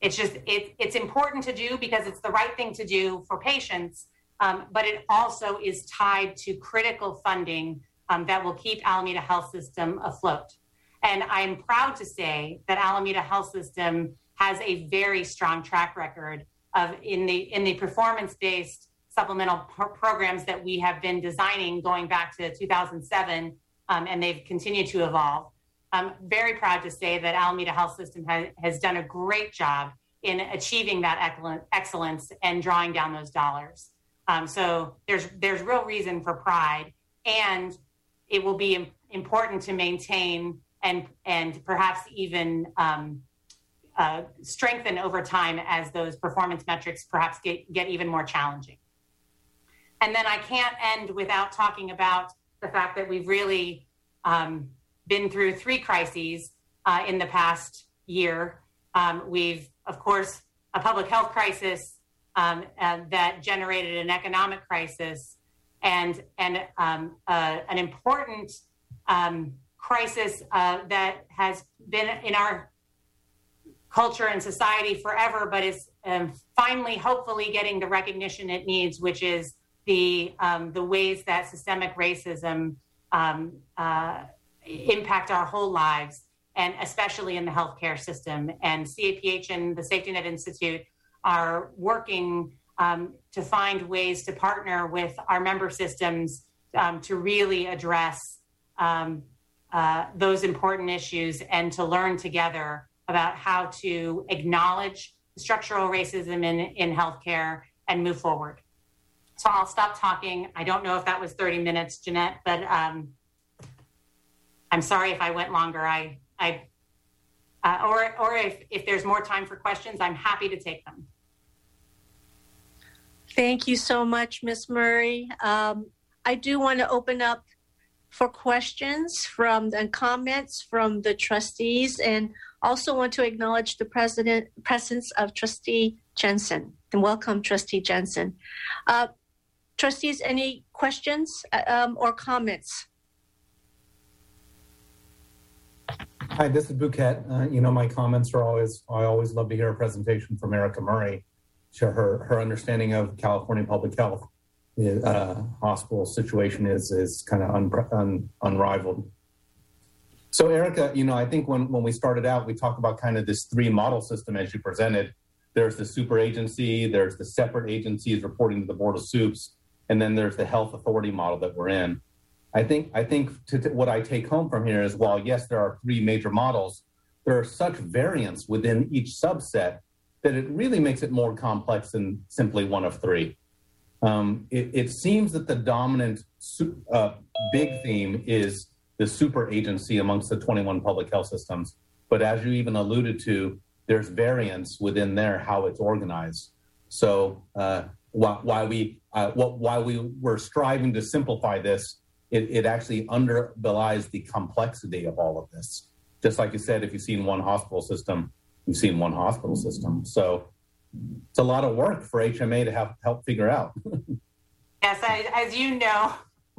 It's just, it's important to do because it's the right thing to do for patients, but it also is tied to critical funding that will keep Alameda Health System afloat. And I'm proud to say that Alameda Health System has a very strong track record of in the performance-based supplemental programs that we have been designing going back to 2007, and they've continued to evolve. I'm very proud to say that Alameda Health System has done a great job in achieving that excellence and drawing down those dollars. So there's real reason for pride, and it will be important to maintain and perhaps even strengthen over time as those performance metrics perhaps get even more challenging. And then I can't end without talking about the fact that we've really been through 3 crises in the past year. We've, of course, a public health crisis that generated an economic crisis and an important crisis that has been in our culture and society forever, but is finally, hopefully, getting the recognition it needs, which is the ways that systemic racism impact our whole lives, and especially in the healthcare system. And CAPH and the Safety Net Institute are working to find ways to partner with our member systems to really address those important issues and to learn together about how to acknowledge structural racism in healthcare and move forward. So I'll stop talking. I don't know if that was 30 minutes, Jeanette, but I'm sorry if I went longer. Or if there's more time for questions, I'm happy to take them. Thank you so much, Ms. Murray. I do want to open up for questions and comments from the trustees, and also want to acknowledge the presence of Trustee Jensen, and welcome Trustee Jensen. Trustees, any questions or comments? Hi, this is Bouquet. My comments are I always love to hear a presentation from Erica Murray. Her understanding of California public health hospital situation is kind of unrivaled. So Erica, I think when we started out, we talked about kind of this three model system as you presented. There's the super agency, there's the separate agencies reporting to the Board of Supes, and then there's the health authority model that we're in. I think what I take home from here is, while yes, there are three major models, there are such variants within each subset that it really makes it more complex than simply one of three. It seems that the dominant big theme is the super agency amongst the 21 public health systems. But as you even alluded to, there's variance within there, how it's organized. So while we were striving to simplify this, it actually underlies the complexity of all of this. Just like you said, if you've seen one hospital system, you've seen one hospital system. So it's a lot of work for HMA to help figure out. Yes, as you know,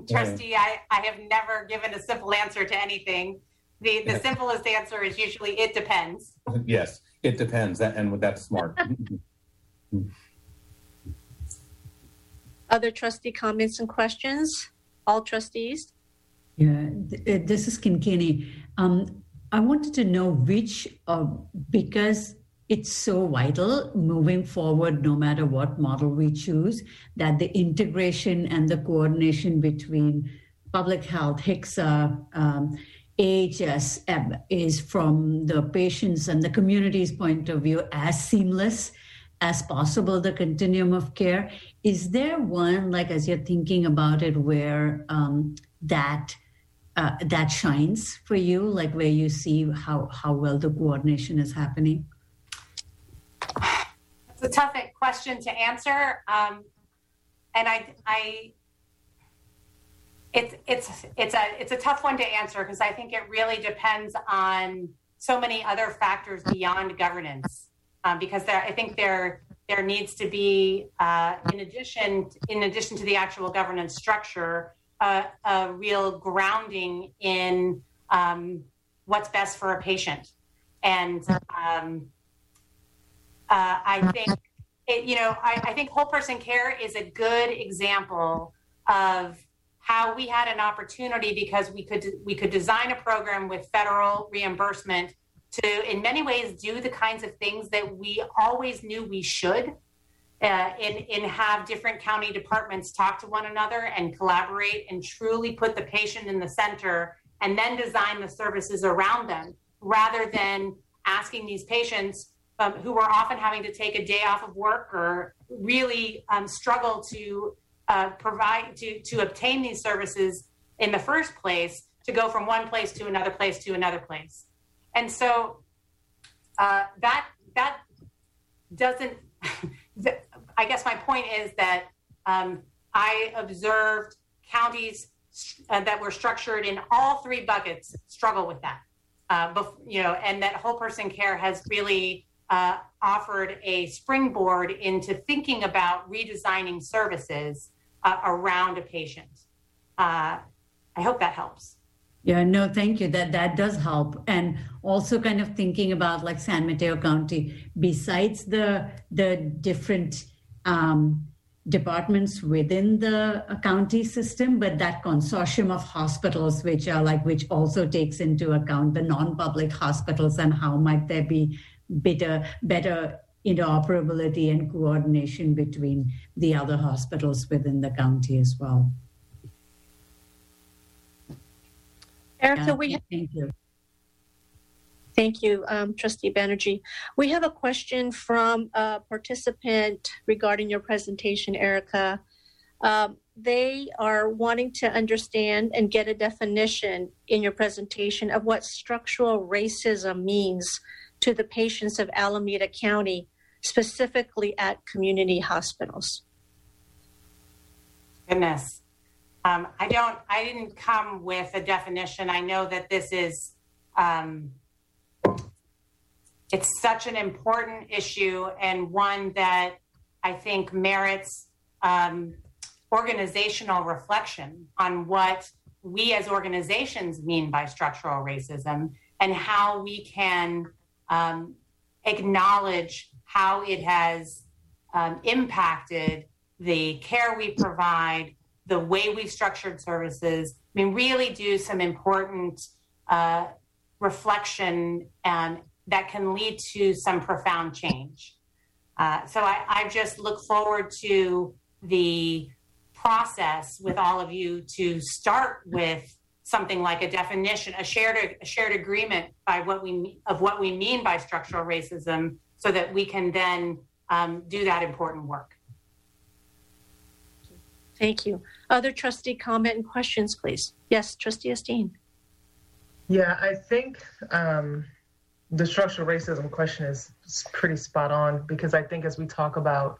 Trustee, I have never given a simple answer to anything. The simplest answer is usually, it depends. Yes, it depends, and that's smart. Other trustee comments and questions? All trustees? Yeah, this is Kinkenny. I wanted to know because it's so vital moving forward, no matter what model we choose, that the integration and the coordination between public health, HCSA, AHS, is from the patients and the community's point of view as seamless as possible, the continuum of care. Is there one, as you're thinking about it, where that shines for you, where you see how well the coordination is happening? It's a tough question to answer, and it's a tough one to answer, because I think it really depends on so many other factors beyond governance, because I think there needs to be in addition to the actual governance structure, a real grounding in what's best for a patient. And I think Whole Person Care is a good example of how we had an opportunity, because we could design a program with federal reimbursement to, in many ways, do the kinds of things that we always knew we should, and have different county departments talk to one another and collaborate and truly put the patient in the center, and then design the services around them, rather than asking these patients who are often having to take a day off of work or really struggle to provide to obtain these services in the first place, to go from one place to another place to another place. And so that doesn't, I guess my point is that I observed counties that were structured in all three buckets struggle with that, and that Whole Person Care has really offered a springboard into thinking about redesigning services around a patient. I hope that helps. Yeah, no, thank you. That does help. And also kind of thinking about like San Mateo County, besides the different departments within the county system, but that consortium of hospitals, which also takes into account the non-public hospitals and how might there be better interoperability and coordination between the other hospitals within the county as well. Erica, thank you. Thank you, Trustee Banerjee. We have a question from a participant regarding your presentation, Erica. They are wanting to understand and get a definition in your presentation of what structural racism means to the patients of Alameda County, specifically at community hospitals. Goodness. I didn't come with a definition. I know that this is, it's such an important issue and one that I think merits organizational reflection on what we as organizations mean by structural racism and how we can acknowledge how it has impacted the care we provide, the way we've structured services. I mean, really do some important reflection and that can lead to some profound change. So I just look forward to the process with all of you to start with something like a definition, a shared agreement of what we mean by structural racism, so that we can then do that important work. Thank you. Other trustee comment and questions, please. Yes, Trustee Esteen. Yeah, I think the structural racism question is pretty spot on, because I think as we talk about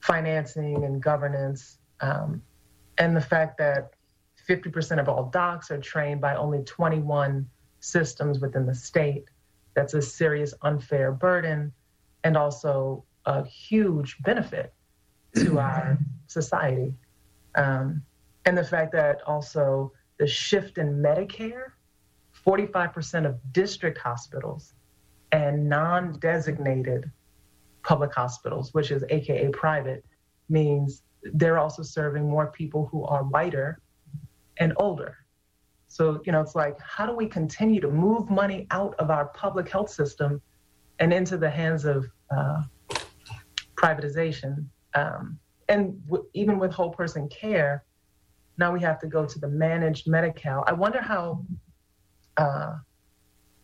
financing and governance and the fact that 50% of all docs are trained by only 21 systems within the state, that's a serious unfair burden and also a huge benefit to our society. And the fact that also the shift in Medicare, 45% of district hospitals and non-designated public hospitals, which is AKA private, means they're also serving more people who are whiter and older. So, it's like, how do we continue to move money out of our public health system and into the hands of privatization? Even with whole person care, now we have to go to the managed Medi-Cal. I wonder how,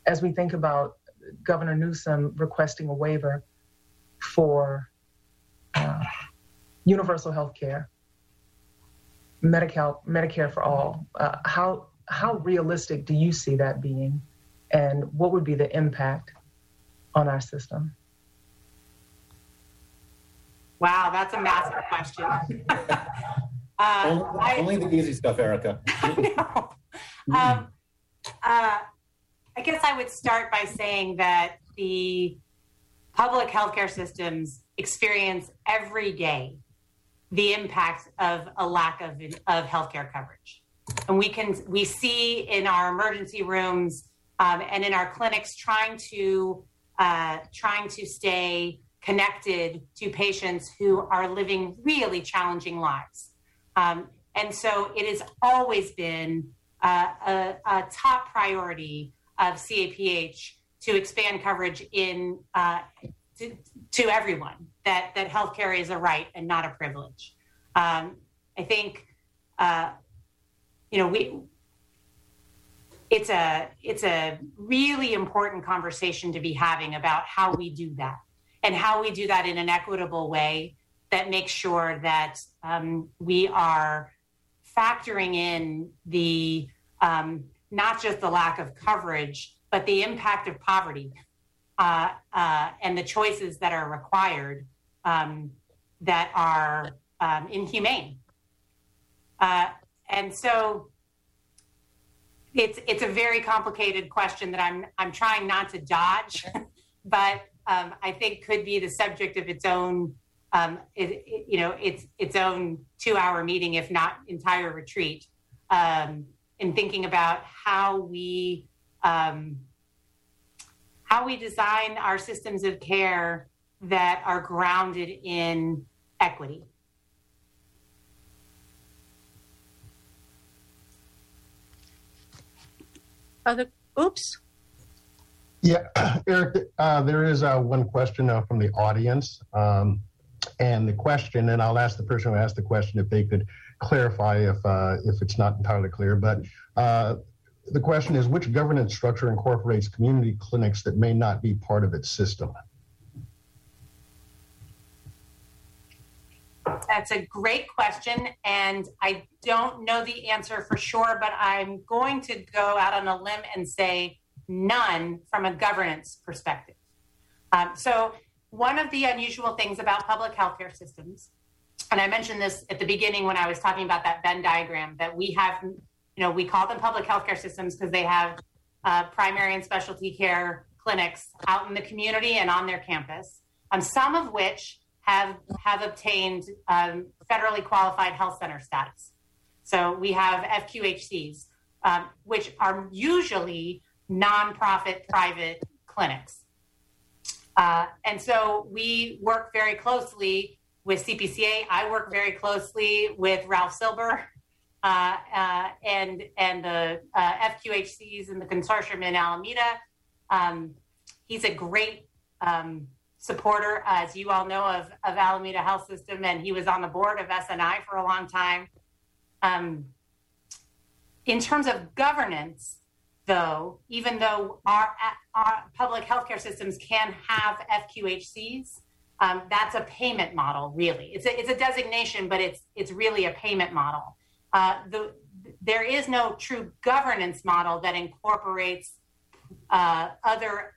as we think about Governor Newsom requesting a waiver for universal health care, Medi-Cal, Medicare for all, how realistic do you see that being, and what would be the impact on our system? Wow, that's a massive question. Only the easy stuff, Erica. I guess I would start by saying that the public healthcare systems experience every day the impact of a lack of healthcare coverage, and we see in our emergency rooms and in our clinics trying to stay connected to patients who are living really challenging lives, and so it has always been a top priority of CAPH to expand coverage in to everyone, that healthcare is a right and not a privilege. I think it's a really important conversation to be having about how we do that, and how we do that in an equitable way that makes sure that we are factoring in the not just the lack of coverage, but the impact of poverty and the choices that are required that are inhumane. And so it's a very complicated question that I'm trying not to dodge, but I think could be the subject of its own its own 2-hour meeting, if not entire retreat, in thinking about how we design our systems of care that are grounded in equity. Yeah, Eric, there is one question from the audience, and the question, and I'll ask the person who asked the question if they could clarify if it's not entirely clear, but the question is, which governance structure incorporates community clinics that may not be part of its system? That's a great question, and I don't know the answer for sure, but I'm going to go out on a limb and say none from a governance perspective. So one of the unusual things about public healthcare systems, and I mentioned this at the beginning when I was talking about that Venn diagram, that we have, we call them public healthcare systems because they have primary and specialty care clinics out in the community and on their campus, some of which have obtained federally qualified health center status. So we have FQHCs, which are usually nonprofit private clinics. And so we work very closely with CPCA. I work very closely with Ralph Silber and the FQHCs and the consortium in Alameda. He's a great supporter, as you all know, of Alameda Health System, and he was on the board of SNI for a long time. In terms of governance, though, even though our public healthcare systems can have FQHCs, that's a payment model, really. It's a designation, but it's really a payment model. There is no true governance model that incorporates other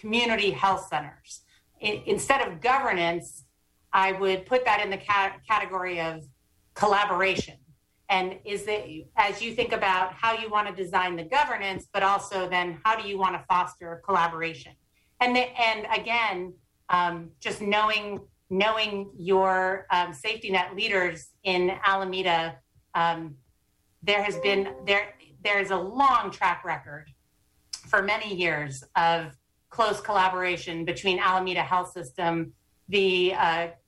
community health centers. Instead of governance, I would put that in the category of collaboration. And is it, as you think about how you want to design the governance, but also then how do you want to foster collaboration? And again, just knowing your safety net leaders in Alameda, there's a long track record for many years of close collaboration between Alameda Health System, the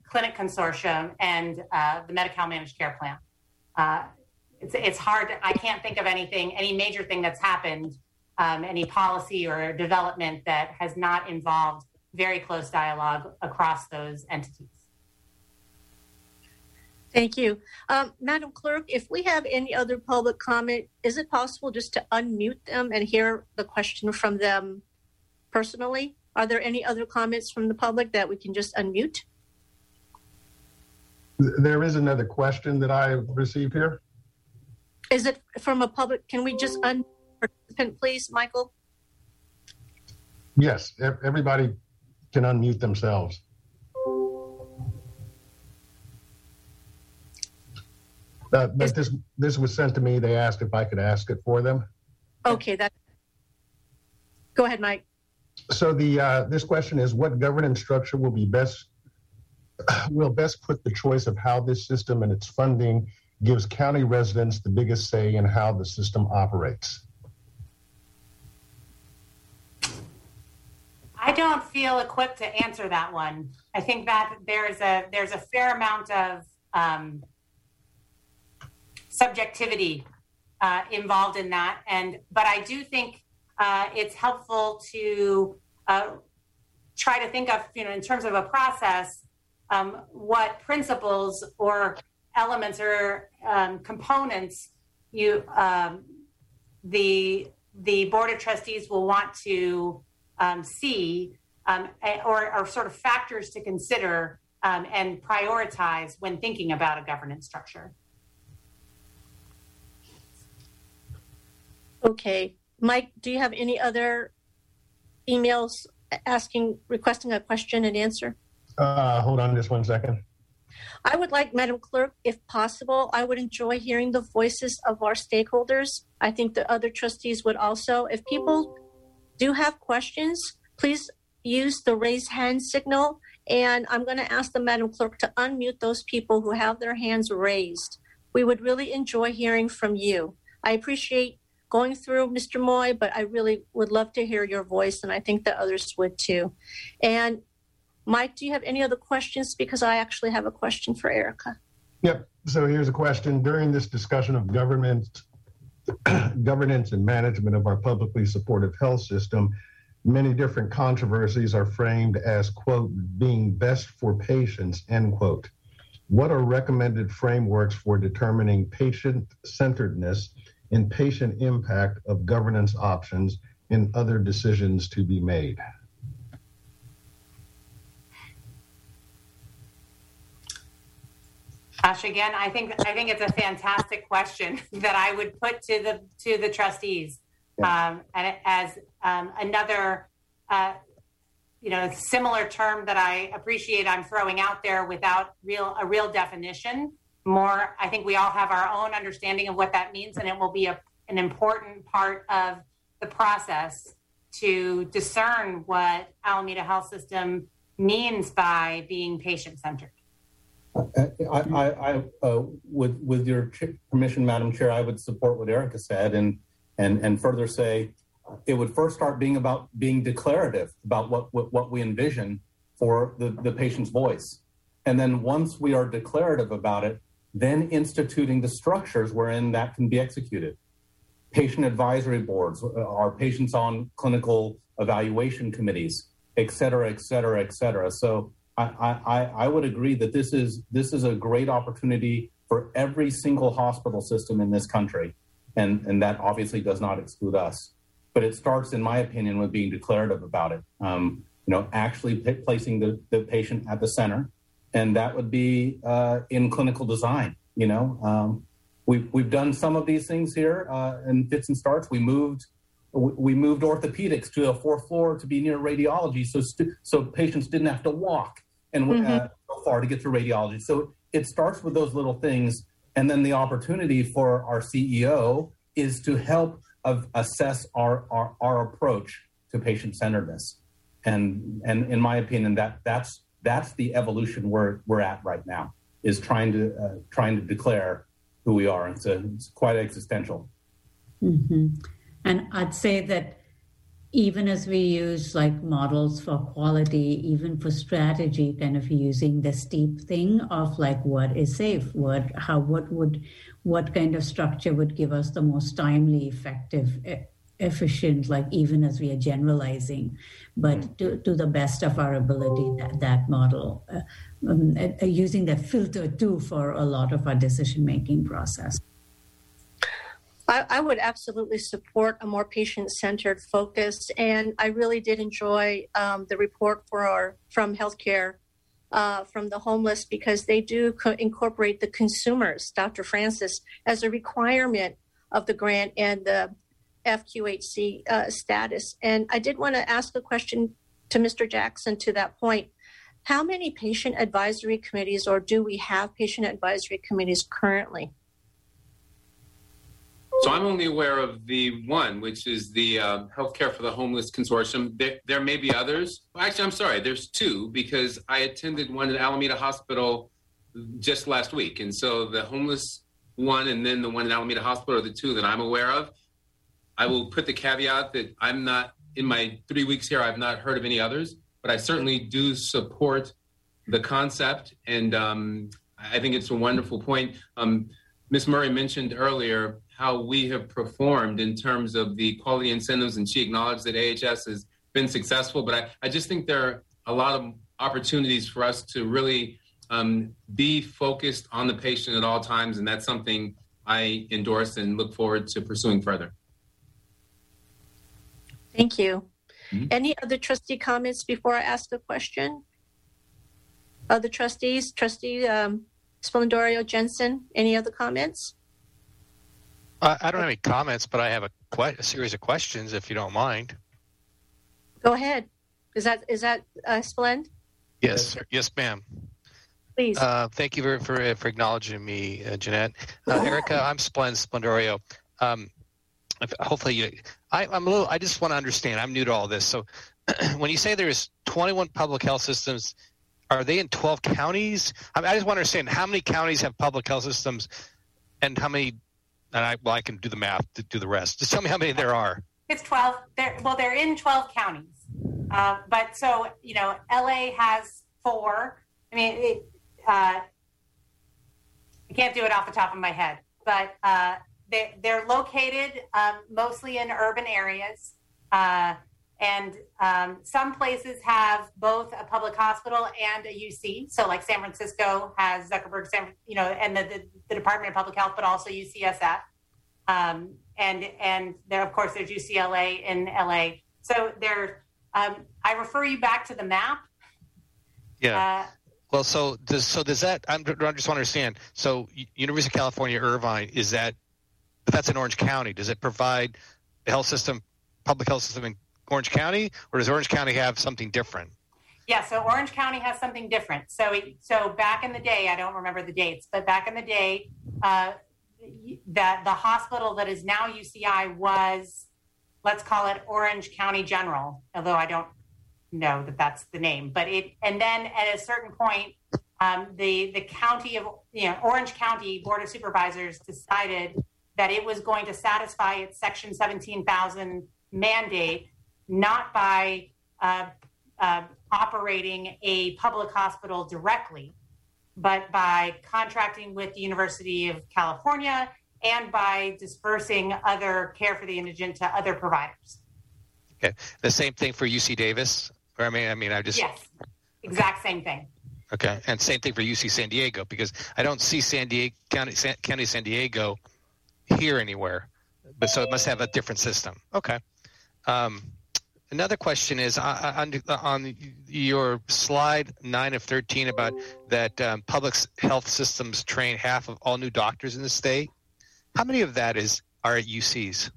clinic consortium, and the Medi-Cal Managed Care Plan. It's hard. I can't think of any major thing that's happened, any policy or development that has not involved very close dialogue across those entities. Thank you. Madam Clerk, if we have any other public comment, is it possible just to unmute them and hear the question from them personally? Are there any other comments from the public that we can just unmute? There is another question that I received here. Is it from a public? Can we just unmute the participant, please, Michael? Yes, everybody can unmute themselves. But this was sent to me. They asked if I could ask it for them. Okay, go ahead, Mike. So this question is, what governance structure will best put the choice of how this system and its funding gives county residents the biggest say in how the system operates? I don't feel equipped to answer that one. I think that there's a fair amount of subjectivity involved in that, but I do think it's helpful to try to think of, in terms of a process, what principles or elements or components the Board of Trustees will want to see or sort of factors to consider and prioritize when thinking about a governance structure. Okay. Mike, do you have any other emails requesting a question and answer? Hold on just one second. I would like, Madam Clerk, if possible, I would enjoy hearing the voices of our stakeholders. I think the other trustees would also. If people do have questions, please use the raise hand signal And I'm going to ask the Madam Clerk to unmute those people who have their hands raised. We would really enjoy hearing from you. I appreciate going through Mr. Moy, but I really would love to hear your voice, and I think the others would too. And Mike, do you have any other questions? Because I actually have a question for Erica. Yep. So here's a question. During this discussion of governance and management of our publicly supportive health system, many different controversies are framed as, quote, being best for patients, end quote. What are recommended frameworks for determining patient-centeredness and patient impact of governance options and other decisions to be made? Gosh, again, I think it's a fantastic question that I would put to the trustees. And as another, similar term that I appreciate, I'm throwing out there without a real definition. More, I think we all have our own understanding of what that means, and it will be an important part of the process to discern what Alameda Health System means by being patient-centered. I would, with your permission, Madam Chair, I would support what Erica said and further say it would first start being declarative about what we envision for the patient's voice. And then once we are declarative about it, then instituting the structures wherein that can be executed. Patient advisory boards, our patients on clinical evaluation committees, et cetera, et cetera, et cetera. So I would agree that this is a great opportunity for every single hospital system in this country, and that obviously does not exclude us. But it starts, in my opinion, with being declarative about it. Actually placing the patient at the center, and that would be in clinical design. We've done some of these things here in fits and starts. We moved orthopedics to a fourth floor to be near radiology, so patients didn't have to walk and so far to get to radiology. So it starts with those little things, and then the opportunity for our CEO is to help assess our approach to patient-centeredness. And in my opinion, that's the evolution we're at right now, is trying to declare who we are. It's quite existential. Mm-hmm. And I'd say that even as we use like models for quality, even for strategy, kind of using the steep thing of like what is safe, what kind of structure would give us the most timely, effective, efficient, like even as we are generalizing, but to the best of our ability, that model, using that filter too for a lot of our decision-making process. I would absolutely support a more patient-centered focus, and I really did enjoy the report from healthcare from the homeless, because they do incorporate the consumers, Dr. Francis, as a requirement of the grant and the FQHC status. And I did want to ask a question to Mr. Jackson to that point. How many patient advisory committees, or do we have patient advisory committees currently? So I'm only aware of the one, which is the Healthcare for the Homeless Consortium. There may be others. Actually, I'm sorry, there's two, because I attended one at Alameda Hospital just last week. And so the homeless one and then the one at Alameda Hospital are the two that I'm aware of. I will put the caveat that I'm not, in my 3 weeks here, I've not heard of any others, but I certainly do support the concept. And I think it's a wonderful point. Ms. Murray mentioned earlier how we have performed in terms of the quality incentives, and she acknowledged that AHS has been successful, but I just think there are a lot of opportunities for us to really be focused on the patient at all times, and that's something I endorse and look forward to pursuing further. Thank you. Mm-hmm. Any other trustee comments before I ask the question? Other trustees? Trustee Splendorio, Jensen, any other comments? I don't have any comments, but I have a series of questions, if you don't mind. Go ahead. Is that Splend? Yes, yes, ma'am. Please. Thank you for acknowledging me, Jeanette. Erica, I'm Splendorio. Hopefully, I just want to understand. I'm new to all this. So when you say there's 21 public health systems, Are they in 12 counties? I just want to understand how many counties have public health systems and how many, and I can do the math to do the rest. Just tell me how many there are. It's 12. They're in 12 counties. But so, you know, LA has 4. I mean, I can't do it off the top of my head, but they're located mostly in urban areas. And some places have both a public hospital and a UC. So like San Francisco has Zuckerberg, and the Department of Public Health, but also UCSF. And there, of course, there's UCLA in LA. So there, I refer you back to the map. Yeah. I just want to understand. So University of California, Irvine, that's in Orange County. Does it provide the health system, public health system in Orange County, or does Orange County have something different? Yeah, so Orange County has something different. So back in the day, I don't remember the dates, but back in the day, that the hospital that is now UCI was, let's call it Orange County General, although I don't know that that's the name. But then at a certain point, the county of Orange County Board of Supervisors decided that it was going to satisfy its Section 17,000 mandate not by operating a public hospital directly, but by contracting with the University of California and by dispersing other care for the indigent to other providers. Okay. The same thing for UC Davis? Or Yes, exact same thing. Okay. And same thing for UC San Diego, because I don't see County San Diego here anywhere. But so it must have a different system. Okay. Another question is on your slide 9 of 13 about that public health systems train half of all new doctors in the state. How many of that are at UCs?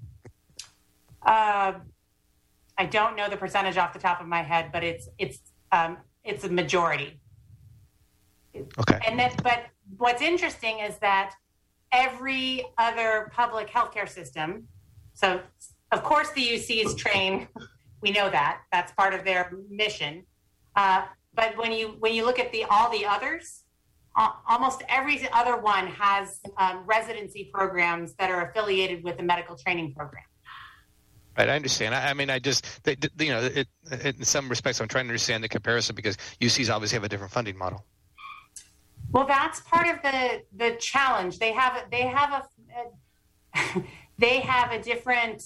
I don't know the percentage off the top of my head, but it's a majority. Okay. But what's interesting is that every other public healthcare system, so of course the UCs train, we know that's part of their mission. But when you look at all the others, almost every other one has residency programs that are affiliated with the medical training program. Right, I understand. In some respects, I'm trying to understand the comparison because UCs obviously have a different funding model. Well, that's part of the challenge. They have a different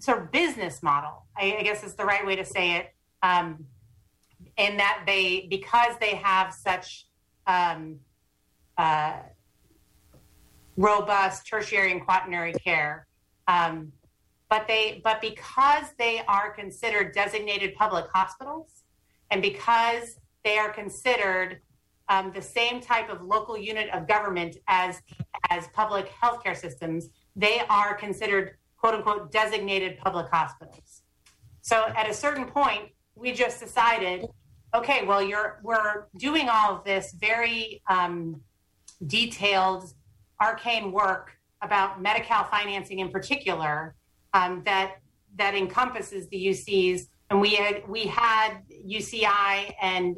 sort of business model, I guess is the right way to say it, in that because they have such robust tertiary and quaternary care, but because they are considered designated public hospitals. And because they are considered the same type of local unit of government as public healthcare systems, they are considered, quote unquote, designated public hospitals. So at a certain point, we just decided, okay, well, we're doing all of this very detailed, arcane work about Medi-Cal financing in particular that encompasses the UCs. And we had UCI and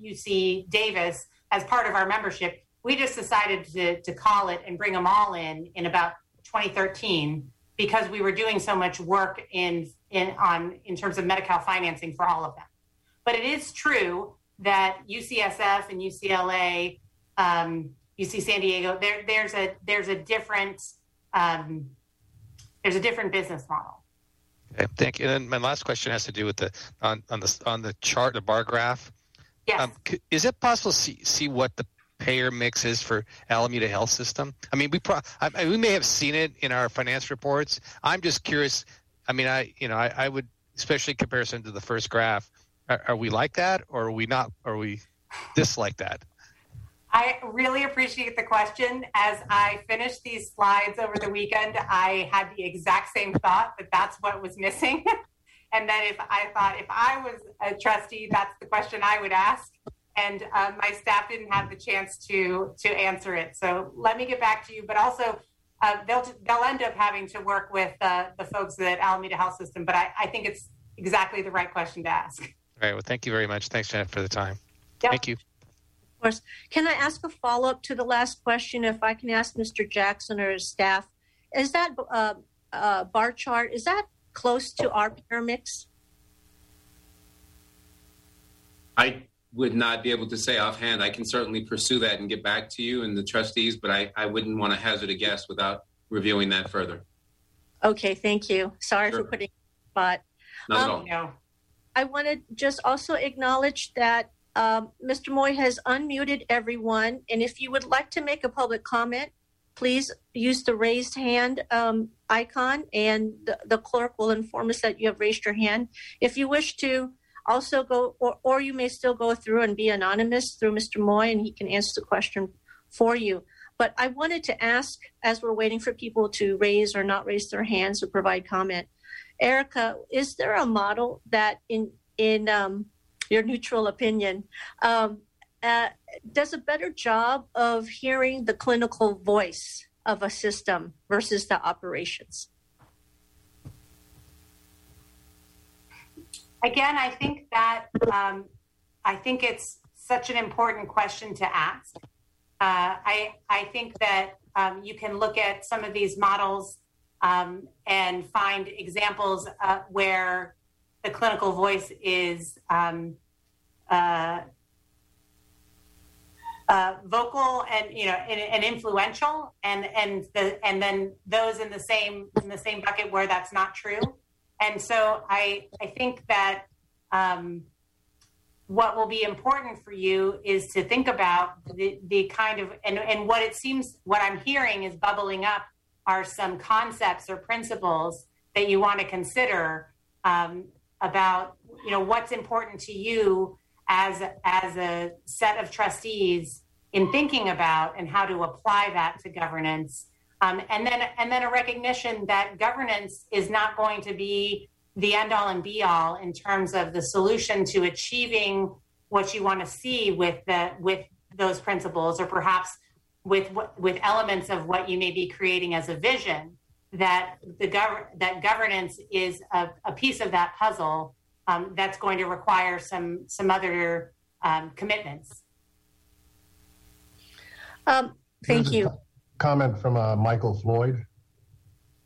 UC Davis as part of our membership. We just decided to call it and bring them all in about 2013 because we were doing so much work in terms of Medi-Cal financing for all of them. But it is true that UCSF and UCLA, UC San Diego, there's a different business model. Okay, thank you. And my last question has to do with the chart, the bar graph. Yes. Is it possible to see what the payer mix is for Alameda Health System? I mean, we may have seen it in our finance reports. I'm just curious. I mean, I would, especially in comparison to the first graph. Are we like that, or are we not? Are we dislike that? I really appreciate the question. As I finished these slides over the weekend, I had the exact same thought that that's what was missing. And then if I was a trustee, that's the question I would ask. And my staff didn't have the chance to answer it. So let me get back to you. But also, they'll end up having to work with the folks at Alameda Health System. But I think it's exactly the right question to ask. All right. Well, thank you very much. Thanks, Jeanette, for the time. Yep. Thank you. Of course. Can I ask a follow-up to the last question? If I can ask Mr. Jackson or his staff, is that bar chart, is that close to our paramix? I would not be able to say offhand. I can certainly pursue that and get back to you and the trustees, but I wouldn't want to hazard a guess without reviewing that further. Okay, thank you. Sorry for putting you on the spot. Not at all. I want to just also acknowledge that Mr. Moy has unmuted everyone, and if you would like to make a public comment, please use the raised hand icon, and the clerk will inform us that you have raised your hand. If you wish to also go, or you may still go through and be anonymous through Mr. Moy, and he can answer the question for you. But I wanted to ask, as we're waiting for people to raise or not raise their hands or provide comment, Erica, is there a model that in your neutral opinion, does a better job of hearing the clinical voice of a system versus the operations? Again, I think that it's such an important question to ask. I think that you can look at some of these models and find examples where the clinical voice is vocal and and influential, and then those in the same bucket where that's not true. And so I think that what will be important for you is to think about the kind of and what it seems what I'm hearing is bubbling up are some concepts or principles that you want to consider about what's important to you as a set of trustees in thinking about and how to apply that to governance. And then a recognition that governance is not going to be the end all and be all in terms of the solution to achieving what you want to see with those principles, or perhaps with elements of what you may be creating as a vision, that that governance is a piece of that puzzle. That's going to require some other commitments. Thank you. Comment from Michael Floyd.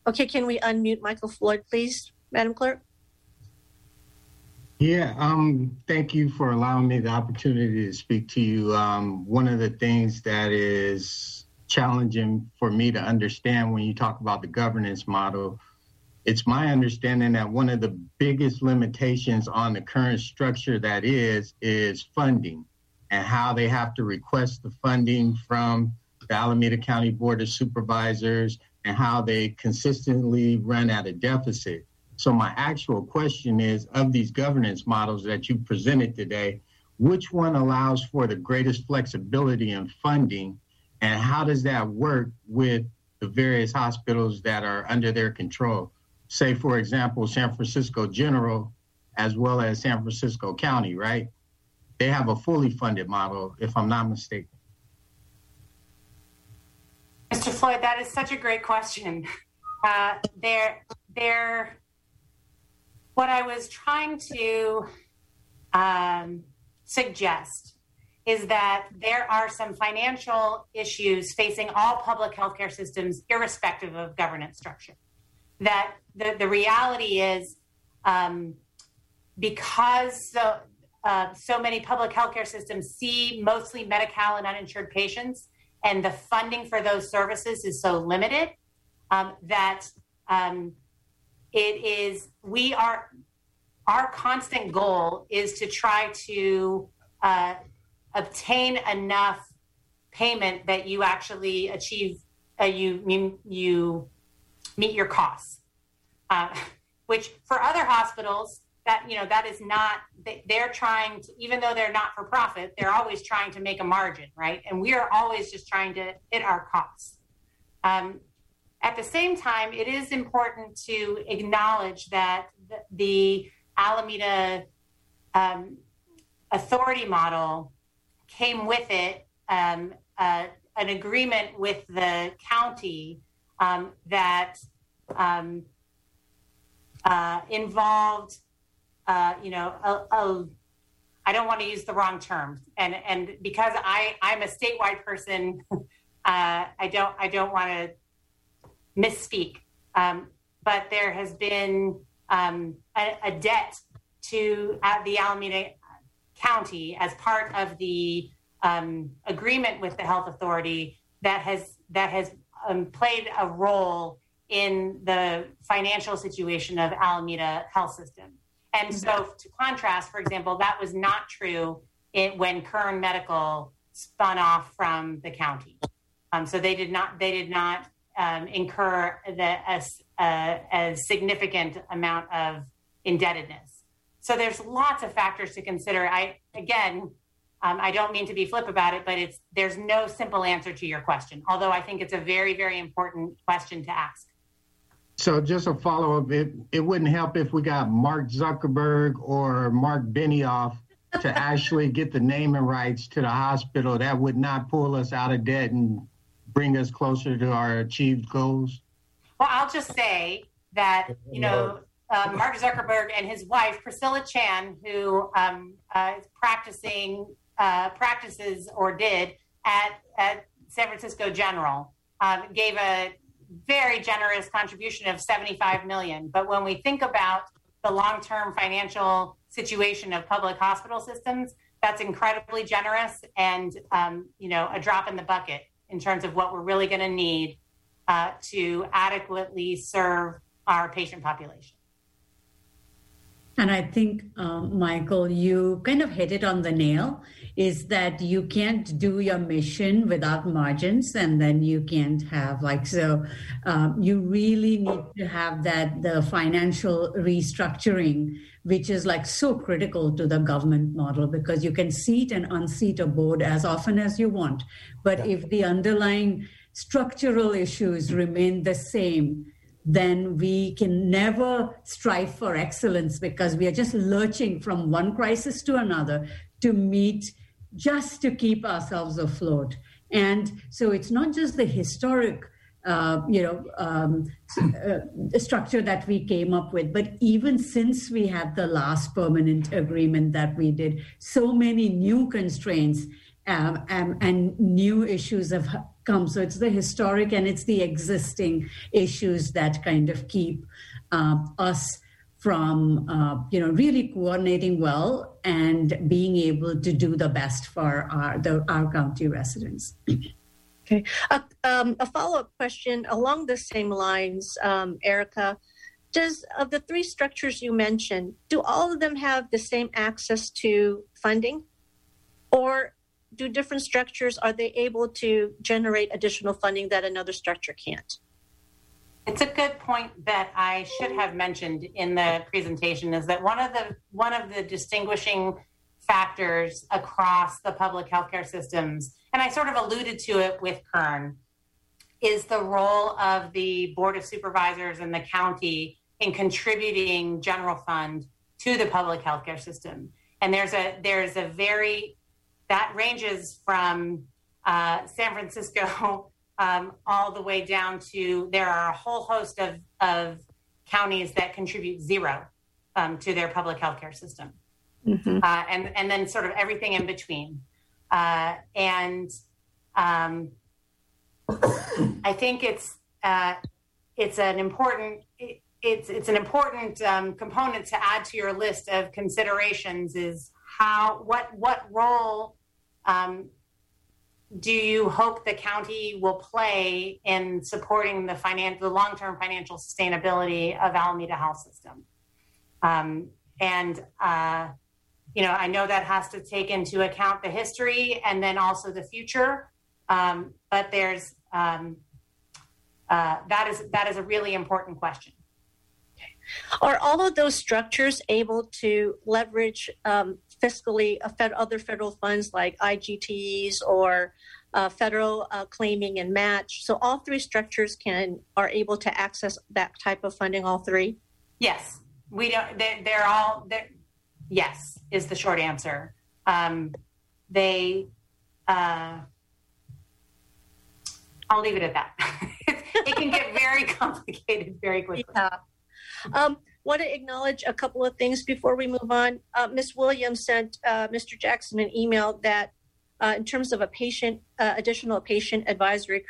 Okay, can we unmute Michael Floyd, please, Madam Clerk? Yeah, thank you for allowing me the opportunity to speak to you. One of the things that is challenging for me to understand when you talk about the governance model, it's my understanding that one of the biggest limitations on the current structure that is funding, and how they have to request the funding from the Alameda County Board of Supervisors, and how they consistently run at a deficit. So my actual question is, of these governance models that you presented today, which one allows for the greatest flexibility in funding, and how does that work with the various hospitals that are under their control? Say, for example, San Francisco General, as well as San Francisco County, right? They have a fully funded model, if I'm not mistaken. Mr. Floyd, that is such a great question. What I was trying to suggest is that there are some financial issues facing all public healthcare systems, irrespective of governance structure. That the reality is, because so many public healthcare systems see mostly Medi-Cal and uninsured patients, and the funding for those services is so limited, our constant goal is to try to obtain enough payment that you actually achieve you meet your costs, which for other hospitals that, that is not, they're trying to, even though they're not for profit, they're always trying to make a margin, right? And we are always just trying to hit our costs. At the same time, it is important to acknowledge that the Alameda authority model came with it an agreement with the county involved, I don't want to use the wrong term, and because I'm a statewide person, I don't want to misspeak. But there has been a debt to the Alameda County as part of the agreement with the health authority that has played a role in the financial situation of Alameda Health System. And so to contrast, for example, that was not true when Kern Medical spun off from the county. So they did not incur a significant amount of indebtedness. So there's lots of factors to consider. I don't mean to be flip about it, but there's no simple answer to your question, although I think it's a very, very important question to ask. So just a follow-up, it wouldn't help if we got Mark Zuckerberg or Mark Benioff to actually get the naming rights to the hospital. That would not pull us out of debt and bring us closer to our achieved goals? Well, I'll just say that, Mark Zuckerberg and his wife, Priscilla Chan, who is practices at San Francisco General, gave a very generous contribution of $75 million. But when we think about the long-term financial situation of public hospital systems, that's incredibly generous and, a drop in the bucket in terms of what we're really going to need to adequately serve our patient population. And I think, Michael, you kind of hit it on the nail, is that you can't do your mission without margins, and then you can't have you really need to have the financial restructuring, which is so critical to the government model, because you can seat and unseat a board as often as you want. But if the underlying structural issues remain the same, then we can never strive for excellence, because we are just lurching from one crisis to another just to keep ourselves afloat. And so it's not just the historic, structure that we came up with, but even since we had the last permanent agreement that we did, so many new constraints and new issues have come. So it's the historic and it's the existing issues that kind of keep us from, really coordinating well and being able to do the best for our county residents. Okay. A follow-up question along the same lines, Erica. Does of the three structures you mentioned, do all of them have the same access to funding? Or do different structures, are they able to generate additional funding that another structure can't? It's a good point that I should have mentioned in the presentation, is that one of the distinguishing factors across the public healthcare systems, and I sort of alluded to it with Kern, is the role of the Board of Supervisors and the county in contributing general fund to the public healthcare system. And there's a very that ranges from San Francisco all the way down to, there are a whole host of counties that contribute zero to their public healthcare system. Mm-hmm. And then sort of everything in between. I think it's an important component to add to your list of considerations is what role do you hope the county will play in supporting the long-term financial sustainability of Alameda Health System? I know that has to take into account the history and then also the future. But there's that is a really important question. Are all of those structures able to leverage fiscally other federal funds like IGTs or federal claiming and match? So all three structures are able to access that type of funding, all three? Yes. We don't, yes, is the short answer. I'll leave it at that. It can get very complicated very quickly. Yeah. want to acknowledge a couple of things before we move on. Ms. Williams sent Mr. Jackson an email that in terms of a patient, additional patient advisory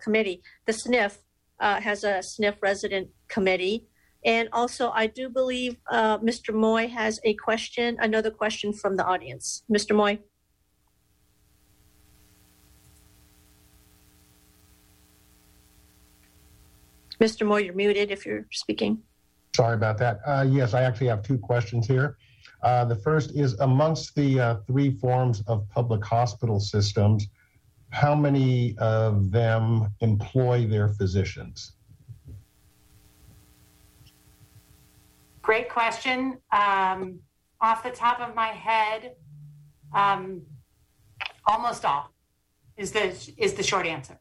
committee, the SNF has a SNF resident committee. And also, I do believe Mr. Moy has a question, another question from the audience. Mr. Moy. Mr. Moy, you're muted if you're speaking. Sorry about that. Yes, I actually have two questions here. The first is, amongst the three forms of public hospital systems, how many of them employ their physicians? Great question. Off the top of my head, almost all is the short answer.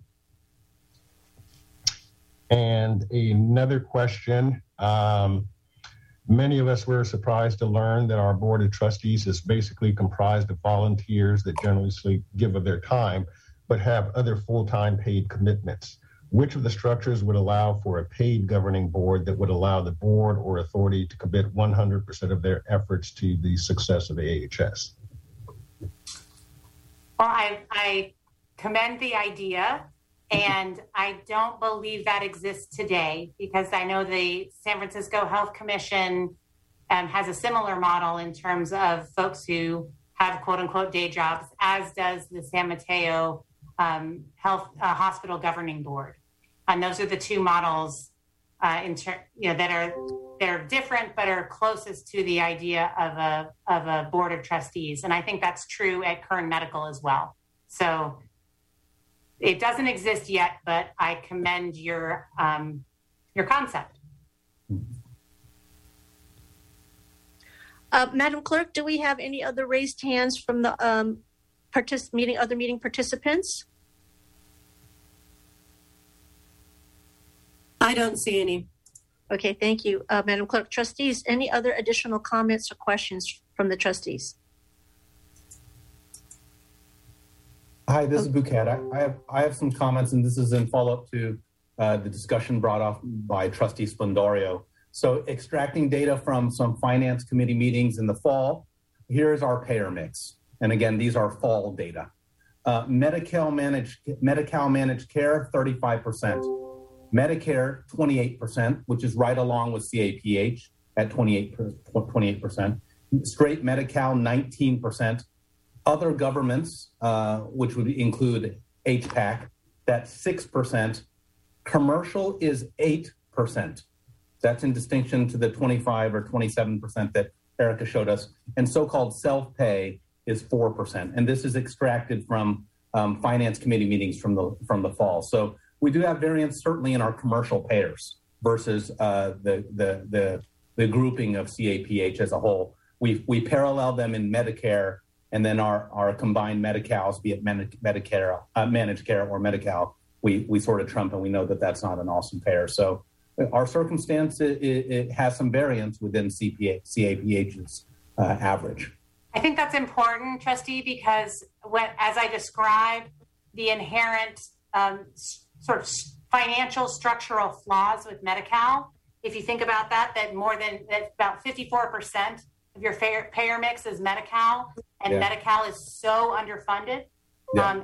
And another question, many of us were surprised to learn that our board of trustees is basically comprised of volunteers that generously give of their time, but have other full-time paid commitments. Which of the structures would allow for a paid governing board that would allow the board or authority to commit 100% of their efforts to the success of the AHS? Well, I commend the idea. And I don't believe that exists today, because I know the San Francisco Health Commission has a similar model in terms of folks who have quote unquote day jobs, as does the San Mateo Health Hospital Governing Board. And those are the two models they're different, but are closest to the idea of a board of trustees. And I think that's true at Kern Medical as well. So it doesn't exist yet, but I commend your concept. Madam Clerk, do we have any other raised hands from the meeting participants? I don't see any. Okay, thank you, Madam Clerk. Trustees, any other additional comments or questions from the trustees? Hi, this is Bouquet. I have some comments, and this is in follow-up to the discussion brought off by Trustee Splendorio. So, extracting data from some finance committee meetings in the fall, here's our payer mix. And again, these are fall data. Medi-Cal managed care, 35%. Medicare, 28%, which is right along with CAPH at 28%. Straight Medi-Cal, 19%. Other governments, which would include HPAC, that's 6%. Commercial is 8%. That's in distinction to the 25 or 27% that Erica showed us. And so-called self-pay is 4%. And this is extracted from finance committee meetings from the fall. So we do have variance certainly in our commercial payers versus the grouping of CAPH as a whole. We parallel them in Medicare. And then our combined Medi-Cals, be it Medicare, managed care or Medi-Cal, we sort of trump, and we know that that's not an awesome pair. So our circumstance, it has some variance within CAPH's average. I think that's important, Trustee, because as I described, the inherent sort of financial structural flaws with Medi-Cal, if you think about that about 54% of your payer mix is Medi-Cal. And yeah. Medi-Cal is so underfunded. Yeah.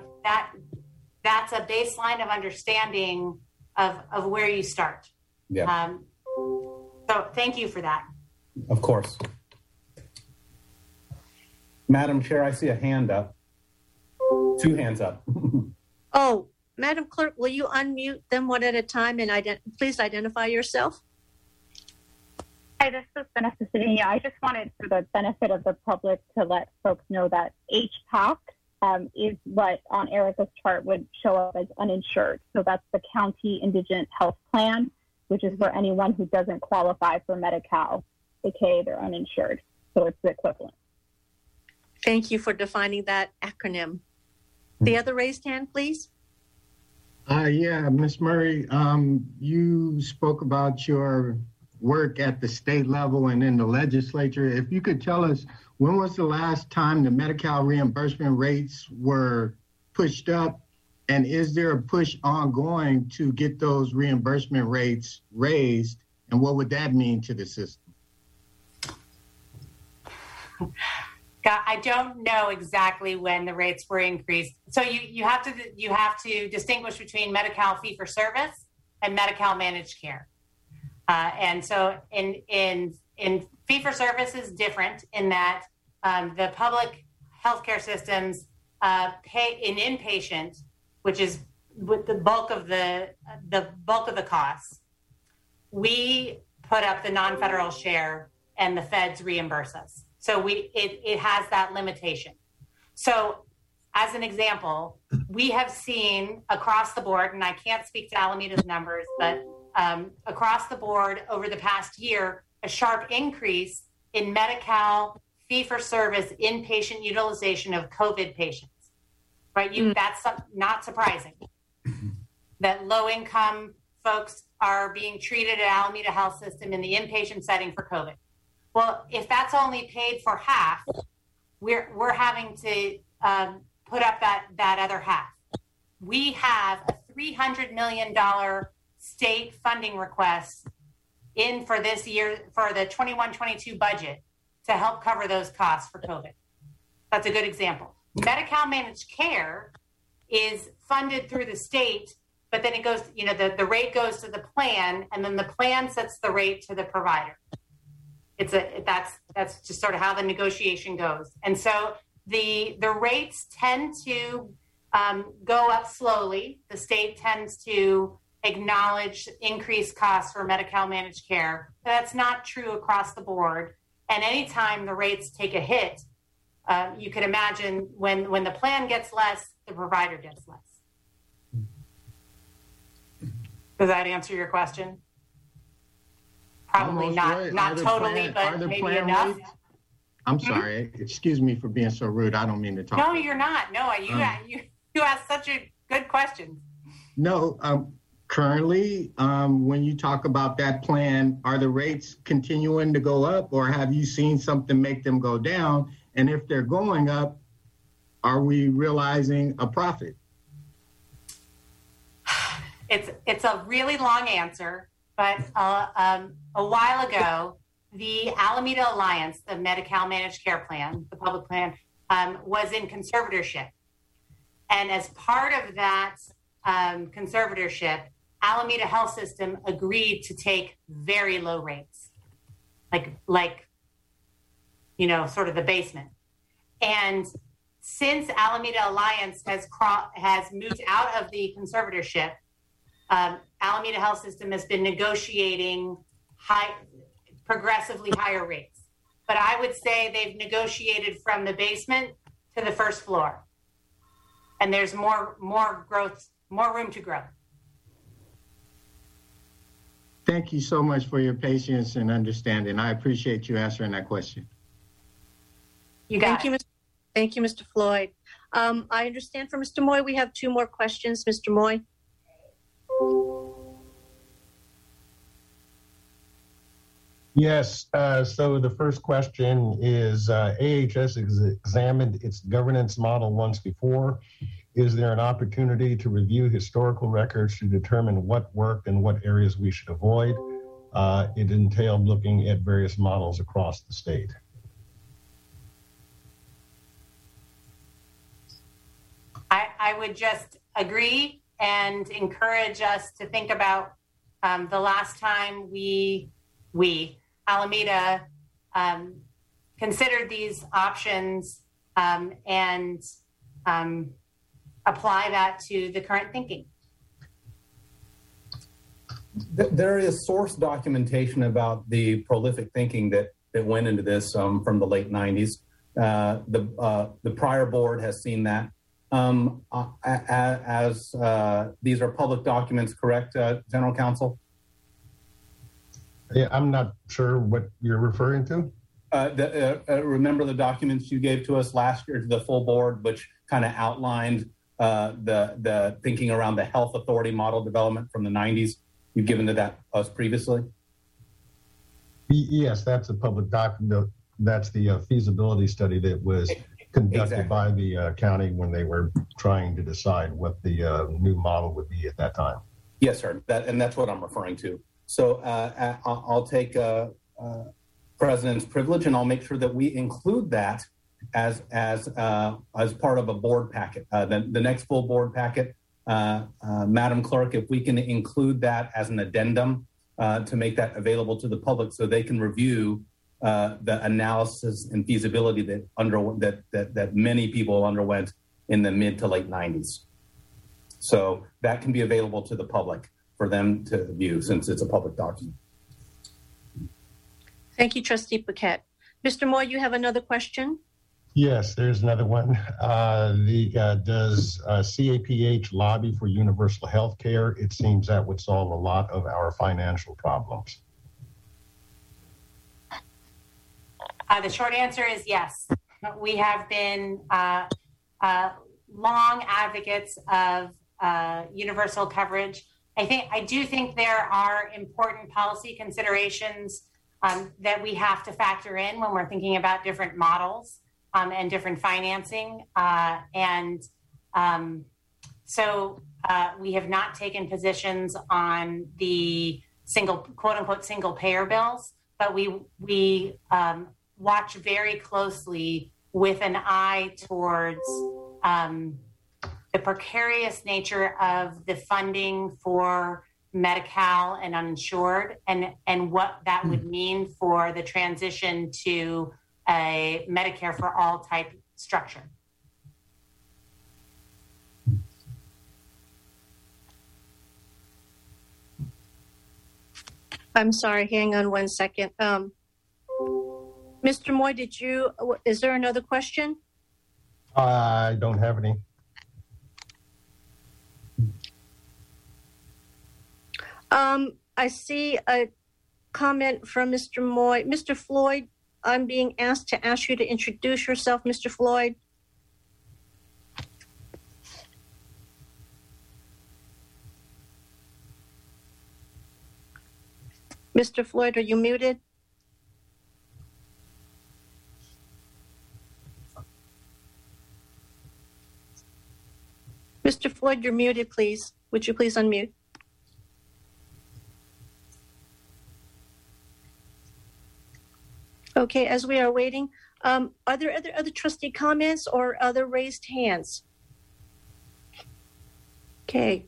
That's a baseline of understanding of where you start. Yeah. So thank you for that. Of course. Madam Chair, I see a hand up. Two hands up. Oh, Madam Clerk, will you unmute them one at a time and please identify yourself? Hi, this is Vanessa Cedinha. I just wanted, for the benefit of the public, to let folks know that HPAC is what on Erica's chart would show up as uninsured. So that's the County Indigent Health Plan, which is for anyone who doesn't qualify for Medi-Cal, aka they're uninsured. So it's the equivalent. Thank you for defining that acronym. The other raised hand, please. Yeah, Ms. Murray, you spoke about your work at the state level and in the legislature. If you could tell us, when was the last time the Medi-Cal reimbursement rates were pushed up, and is there a push ongoing to get those reimbursement rates raised, and what would that mean to the system? I don't know exactly when the rates were increased. So you have to distinguish between Medi-Cal fee-for-service and Medi-Cal managed care. And so in fee-for-service is different in that the public healthcare systems pay in inpatient, which is with the bulk of the costs. We put up the non-federal share, and the feds reimburse us. So it has that limitation. So as an example, we have seen across the board, and I can't speak to Alameda's numbers, but across the board over the past year, a sharp increase in Medi-Cal fee-for-service inpatient utilization of COVID patients, right? That's not surprising that low-income folks are being treated at Alameda Health System in the inpatient setting for COVID. Well, if that's only paid for half, we're having to put up that other half. We have a $300 million state funding request in for this year, for the 21-22 budget, to help cover those costs for COVID. That's a good example. Medi-Cal managed care is funded through the state, but then it goes, the rate goes to the plan, and then the plan sets the rate to the provider. That's just sort of how the negotiation goes. And so the rates tend to go up slowly. The state tends to acknowledge increased costs for Medi-Cal managed care. That's not true across the board. And anytime the rates take a hit, you can imagine when the plan gets less, the provider gets less. Does that answer your question? Probably not, right. Not totally, plan, but maybe enough. Rates? I'm sorry. Excuse me for being so rude. I don't mean to talk. No, you're not. No, you asked such a good question. No, currently, when you talk about that plan, are the rates continuing to go up, or have you seen something make them go down? And if they're going up, are we realizing a profit? It's a really long answer. But a while ago, the Alameda Alliance, the Medi-Cal Managed Care Plan, the public plan, was in conservatorship. And as part of that conservatorship, Alameda Health System agreed to take very low rates, sort of the basement. And since Alameda Alliance has moved out of the conservatorship, Alameda Health System has been negotiating progressively higher rates. But I would say they've negotiated from the basement to the first floor. And there's more growth, more room to grow. Thank you so much for your patience and understanding. I appreciate you answering that question. You got it. Thank you, Mr. Floyd. I understand from Mr. Moy, we have two more questions. Mr. Moy. Yes, so the first question is, AHS has examined its governance model once before. Is there an opportunity to review historical records to determine what worked and what areas we should avoid? It entailed looking at various models across the state. I would just agree and encourage us to think about the last time we Alameda considered these options and apply that to the current thinking. There is source documentation about the prolific thinking that went into this from the late 90s. The prior board has seen that. These are public documents, correct, General Counsel? Yeah, I'm not sure what you're referring to. Remember the documents you gave to us last year to the full board, which kind of outlined the thinking around the health authority model development from the 90s? You've given to that us previously? Yes, that's a public document. That's the feasibility study that was conducted by the county when they were trying to decide what the new model would be at that time. Yes, sir. That's what I'm referring to. So I'll take president's privilege, and I'll make sure that we include that as part of a board packet. The next full board packet, Madam Clerk, if we can include that as an addendum to make that available to the public so they can review the analysis and feasibility that many people underwent in the mid to late 90s. So that can be available to the public for them to view since it's a public document. Thank you, Trustee Bouquet. Mr. Moy, you have another question? Yes, there's another one. Does CAPH lobby for universal health care? It seems that would solve a lot of our financial problems. The short answer is yes. We have been long advocates of universal coverage. I do think there are important policy considerations that we have to factor in when we're thinking about different models and different financing. So we have not taken positions on the quote unquote single payer bills, but we watch very closely with an eye towards the precarious nature of the funding for Medi-Cal and uninsured and what that would mean for the transition to a Medicare for all type structure. I'm sorry, hang on one second. Mr. Moy, is there another question? I don't have any. I see a comment from Mr. Moy. Mr. Floyd, I'm being asked to ask you to introduce yourself, Mr. Floyd. Mr. Floyd, are you muted? Mr. Floyd, you're muted, please. Would you please unmute? Okay, as we are waiting, are there other trustee comments or other raised hands? Okay.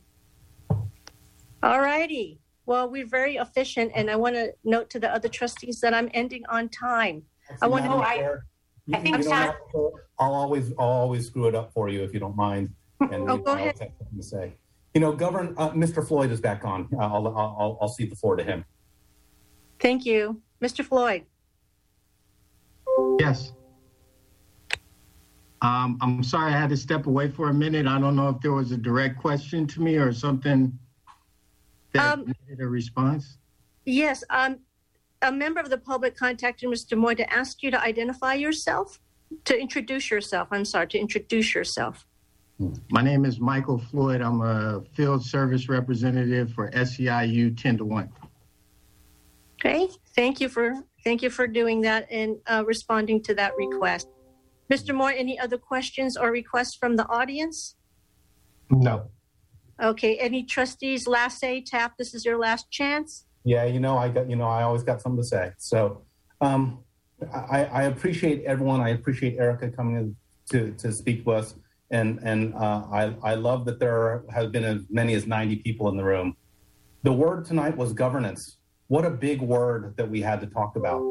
All righty. Well, we're very efficient, and I want to note to the other trustees that I'm ending on time. I'll always screw it up for you if you don't mind. And go ahead. To say. Mr. Floyd is back on. I'll cede the floor to him. Thank you. Mr. Floyd. Yes. I'm sorry I had to step away for a minute. I don't know if there was a direct question to me or something that needed a response. Yes. A member of the public contacted Mr. Moy to ask you to identify yourself, to introduce yourself. My name is Michael Floyd. I'm a field service representative for SEIU 10-1. Okay, thank you for doing that and responding to that request. Mr. Moore, any other questions or requests from the audience? No. Okay, any trustees last say, Tapp, this is your last chance? Yeah, I always got something to say. So I appreciate everyone. I appreciate Erica coming to speak to us. And I love that there have been as many as 90 people in the room. The word tonight was governance. What a big word that we had to talk about.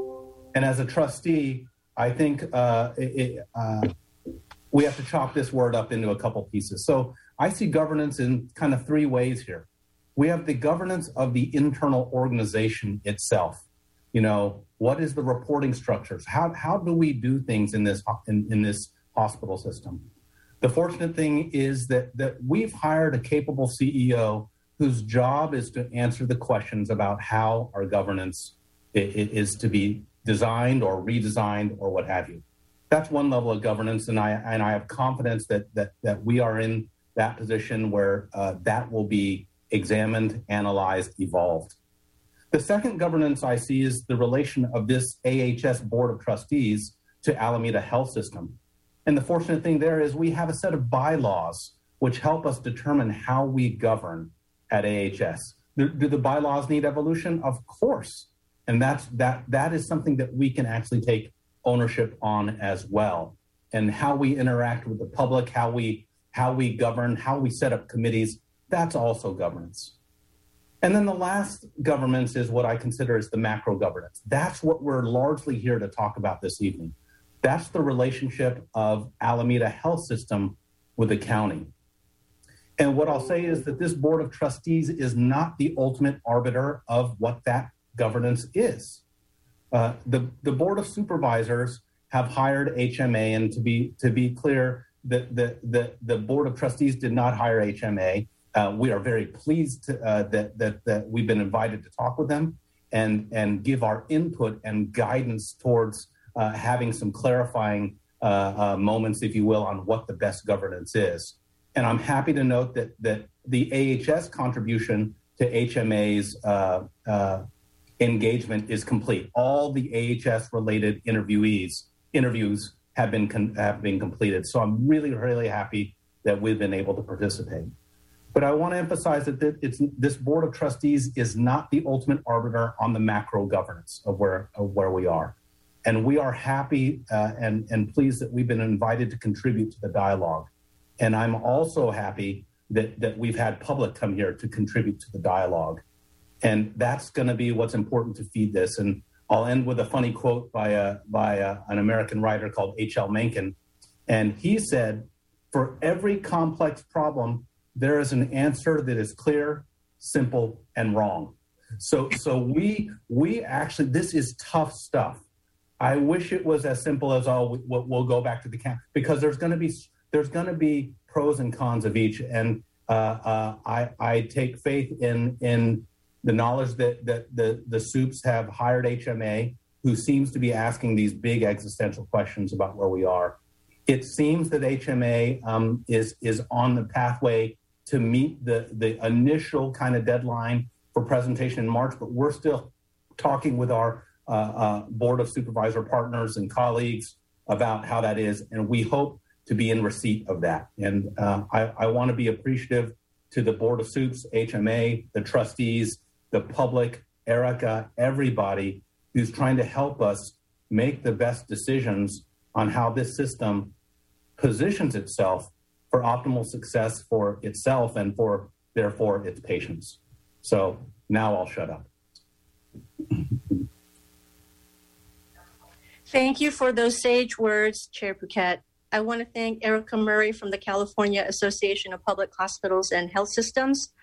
And as a trustee, I think we have to chop this word up into a couple pieces. So I see governance in kind of three ways here. We have the governance of the internal organization itself. What is the reporting structures? How do we do things in this hospital system? The fortunate thing is that we've hired a capable CEO whose job is to answer the questions about how our governance is to be designed or redesigned or what have you. That's one level of governance, and I have confidence that we are in that position where that will be examined, analyzed, evolved. The second governance I see is the relation of this AHS Board of Trustees to Alameda Health System. And the fortunate thing there is we have a set of bylaws which help us determine how we govern at AHS. Do the bylaws need evolution? Of course. And that is something that we can actually take ownership on as well. And how we interact with the public, how we govern, how we set up committees, that's also governance. And then the last governance is what I consider is the macro governance. That's what we're largely here to talk about this evening. That's the relationship of Alameda Health System with the county. And what I'll say is that this Board of Trustees is not the ultimate arbiter of what that governance is. The Board of Supervisors have hired HMA, and to be clear, the Board of Trustees did not hire HMA. We are very pleased that we've been invited to talk with them and give our input and guidance towards having some clarifying moments, if you will, on what the best governance is. And I'm happy to note that the AHS contribution to HMA's engagement is complete. All the AHS-related interviews have been completed. So I'm really, really happy that we've been able to participate. But I want to emphasize that this Board of Trustees is not the ultimate arbiter on the macro governance of where we are. And we are happy and pleased that we've been invited to contribute to the dialogue. And I'm also happy that we've had public come here to contribute to the dialogue. And that's going to be what's important to feed this. And I'll end with a funny quote by an American writer called H.L. Mencken. And he said, "For every complex problem, there is an answer that is clear, simple, and wrong." So we actually, this is tough stuff. I wish it was as simple as, we'll go back to the camp, because there's going to be pros and cons of each. And I take faith in the knowledge that the Supes have hired HMA, who seems to be asking these big existential questions about where we are. It seems that HMA is on the pathway to meet the initial kind of deadline for presentation in March, but we're still talking with our Board of Supervisor partners and colleagues about how that is, and we hope to be in receipt of that. And I want to be appreciative to the Board of Supes, HMA, the trustees, the public, Erica, everybody who's trying to help us make the best decisions on how this system positions itself for optimal success for itself and for, therefore, its patients. So now I'll shut up. Thank you for those sage words, Chair Bouquet. I want to thank Erica Murray from the California Association of Public Hospitals and Health Systems.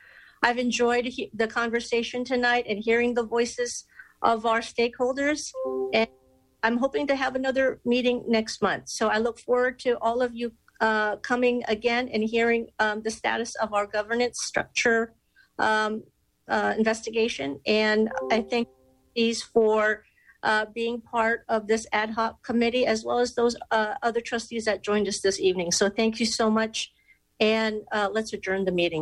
I've enjoyed the conversation tonight and hearing the voices of our stakeholders, and I'm hoping to have another meeting next month. So I look forward to all of you coming again and hearing the status of our governance structure investigation. And I thank these for being part of this ad hoc committee, as well as those other trustees that joined us this evening. So thank you so much, and let's adjourn the meeting.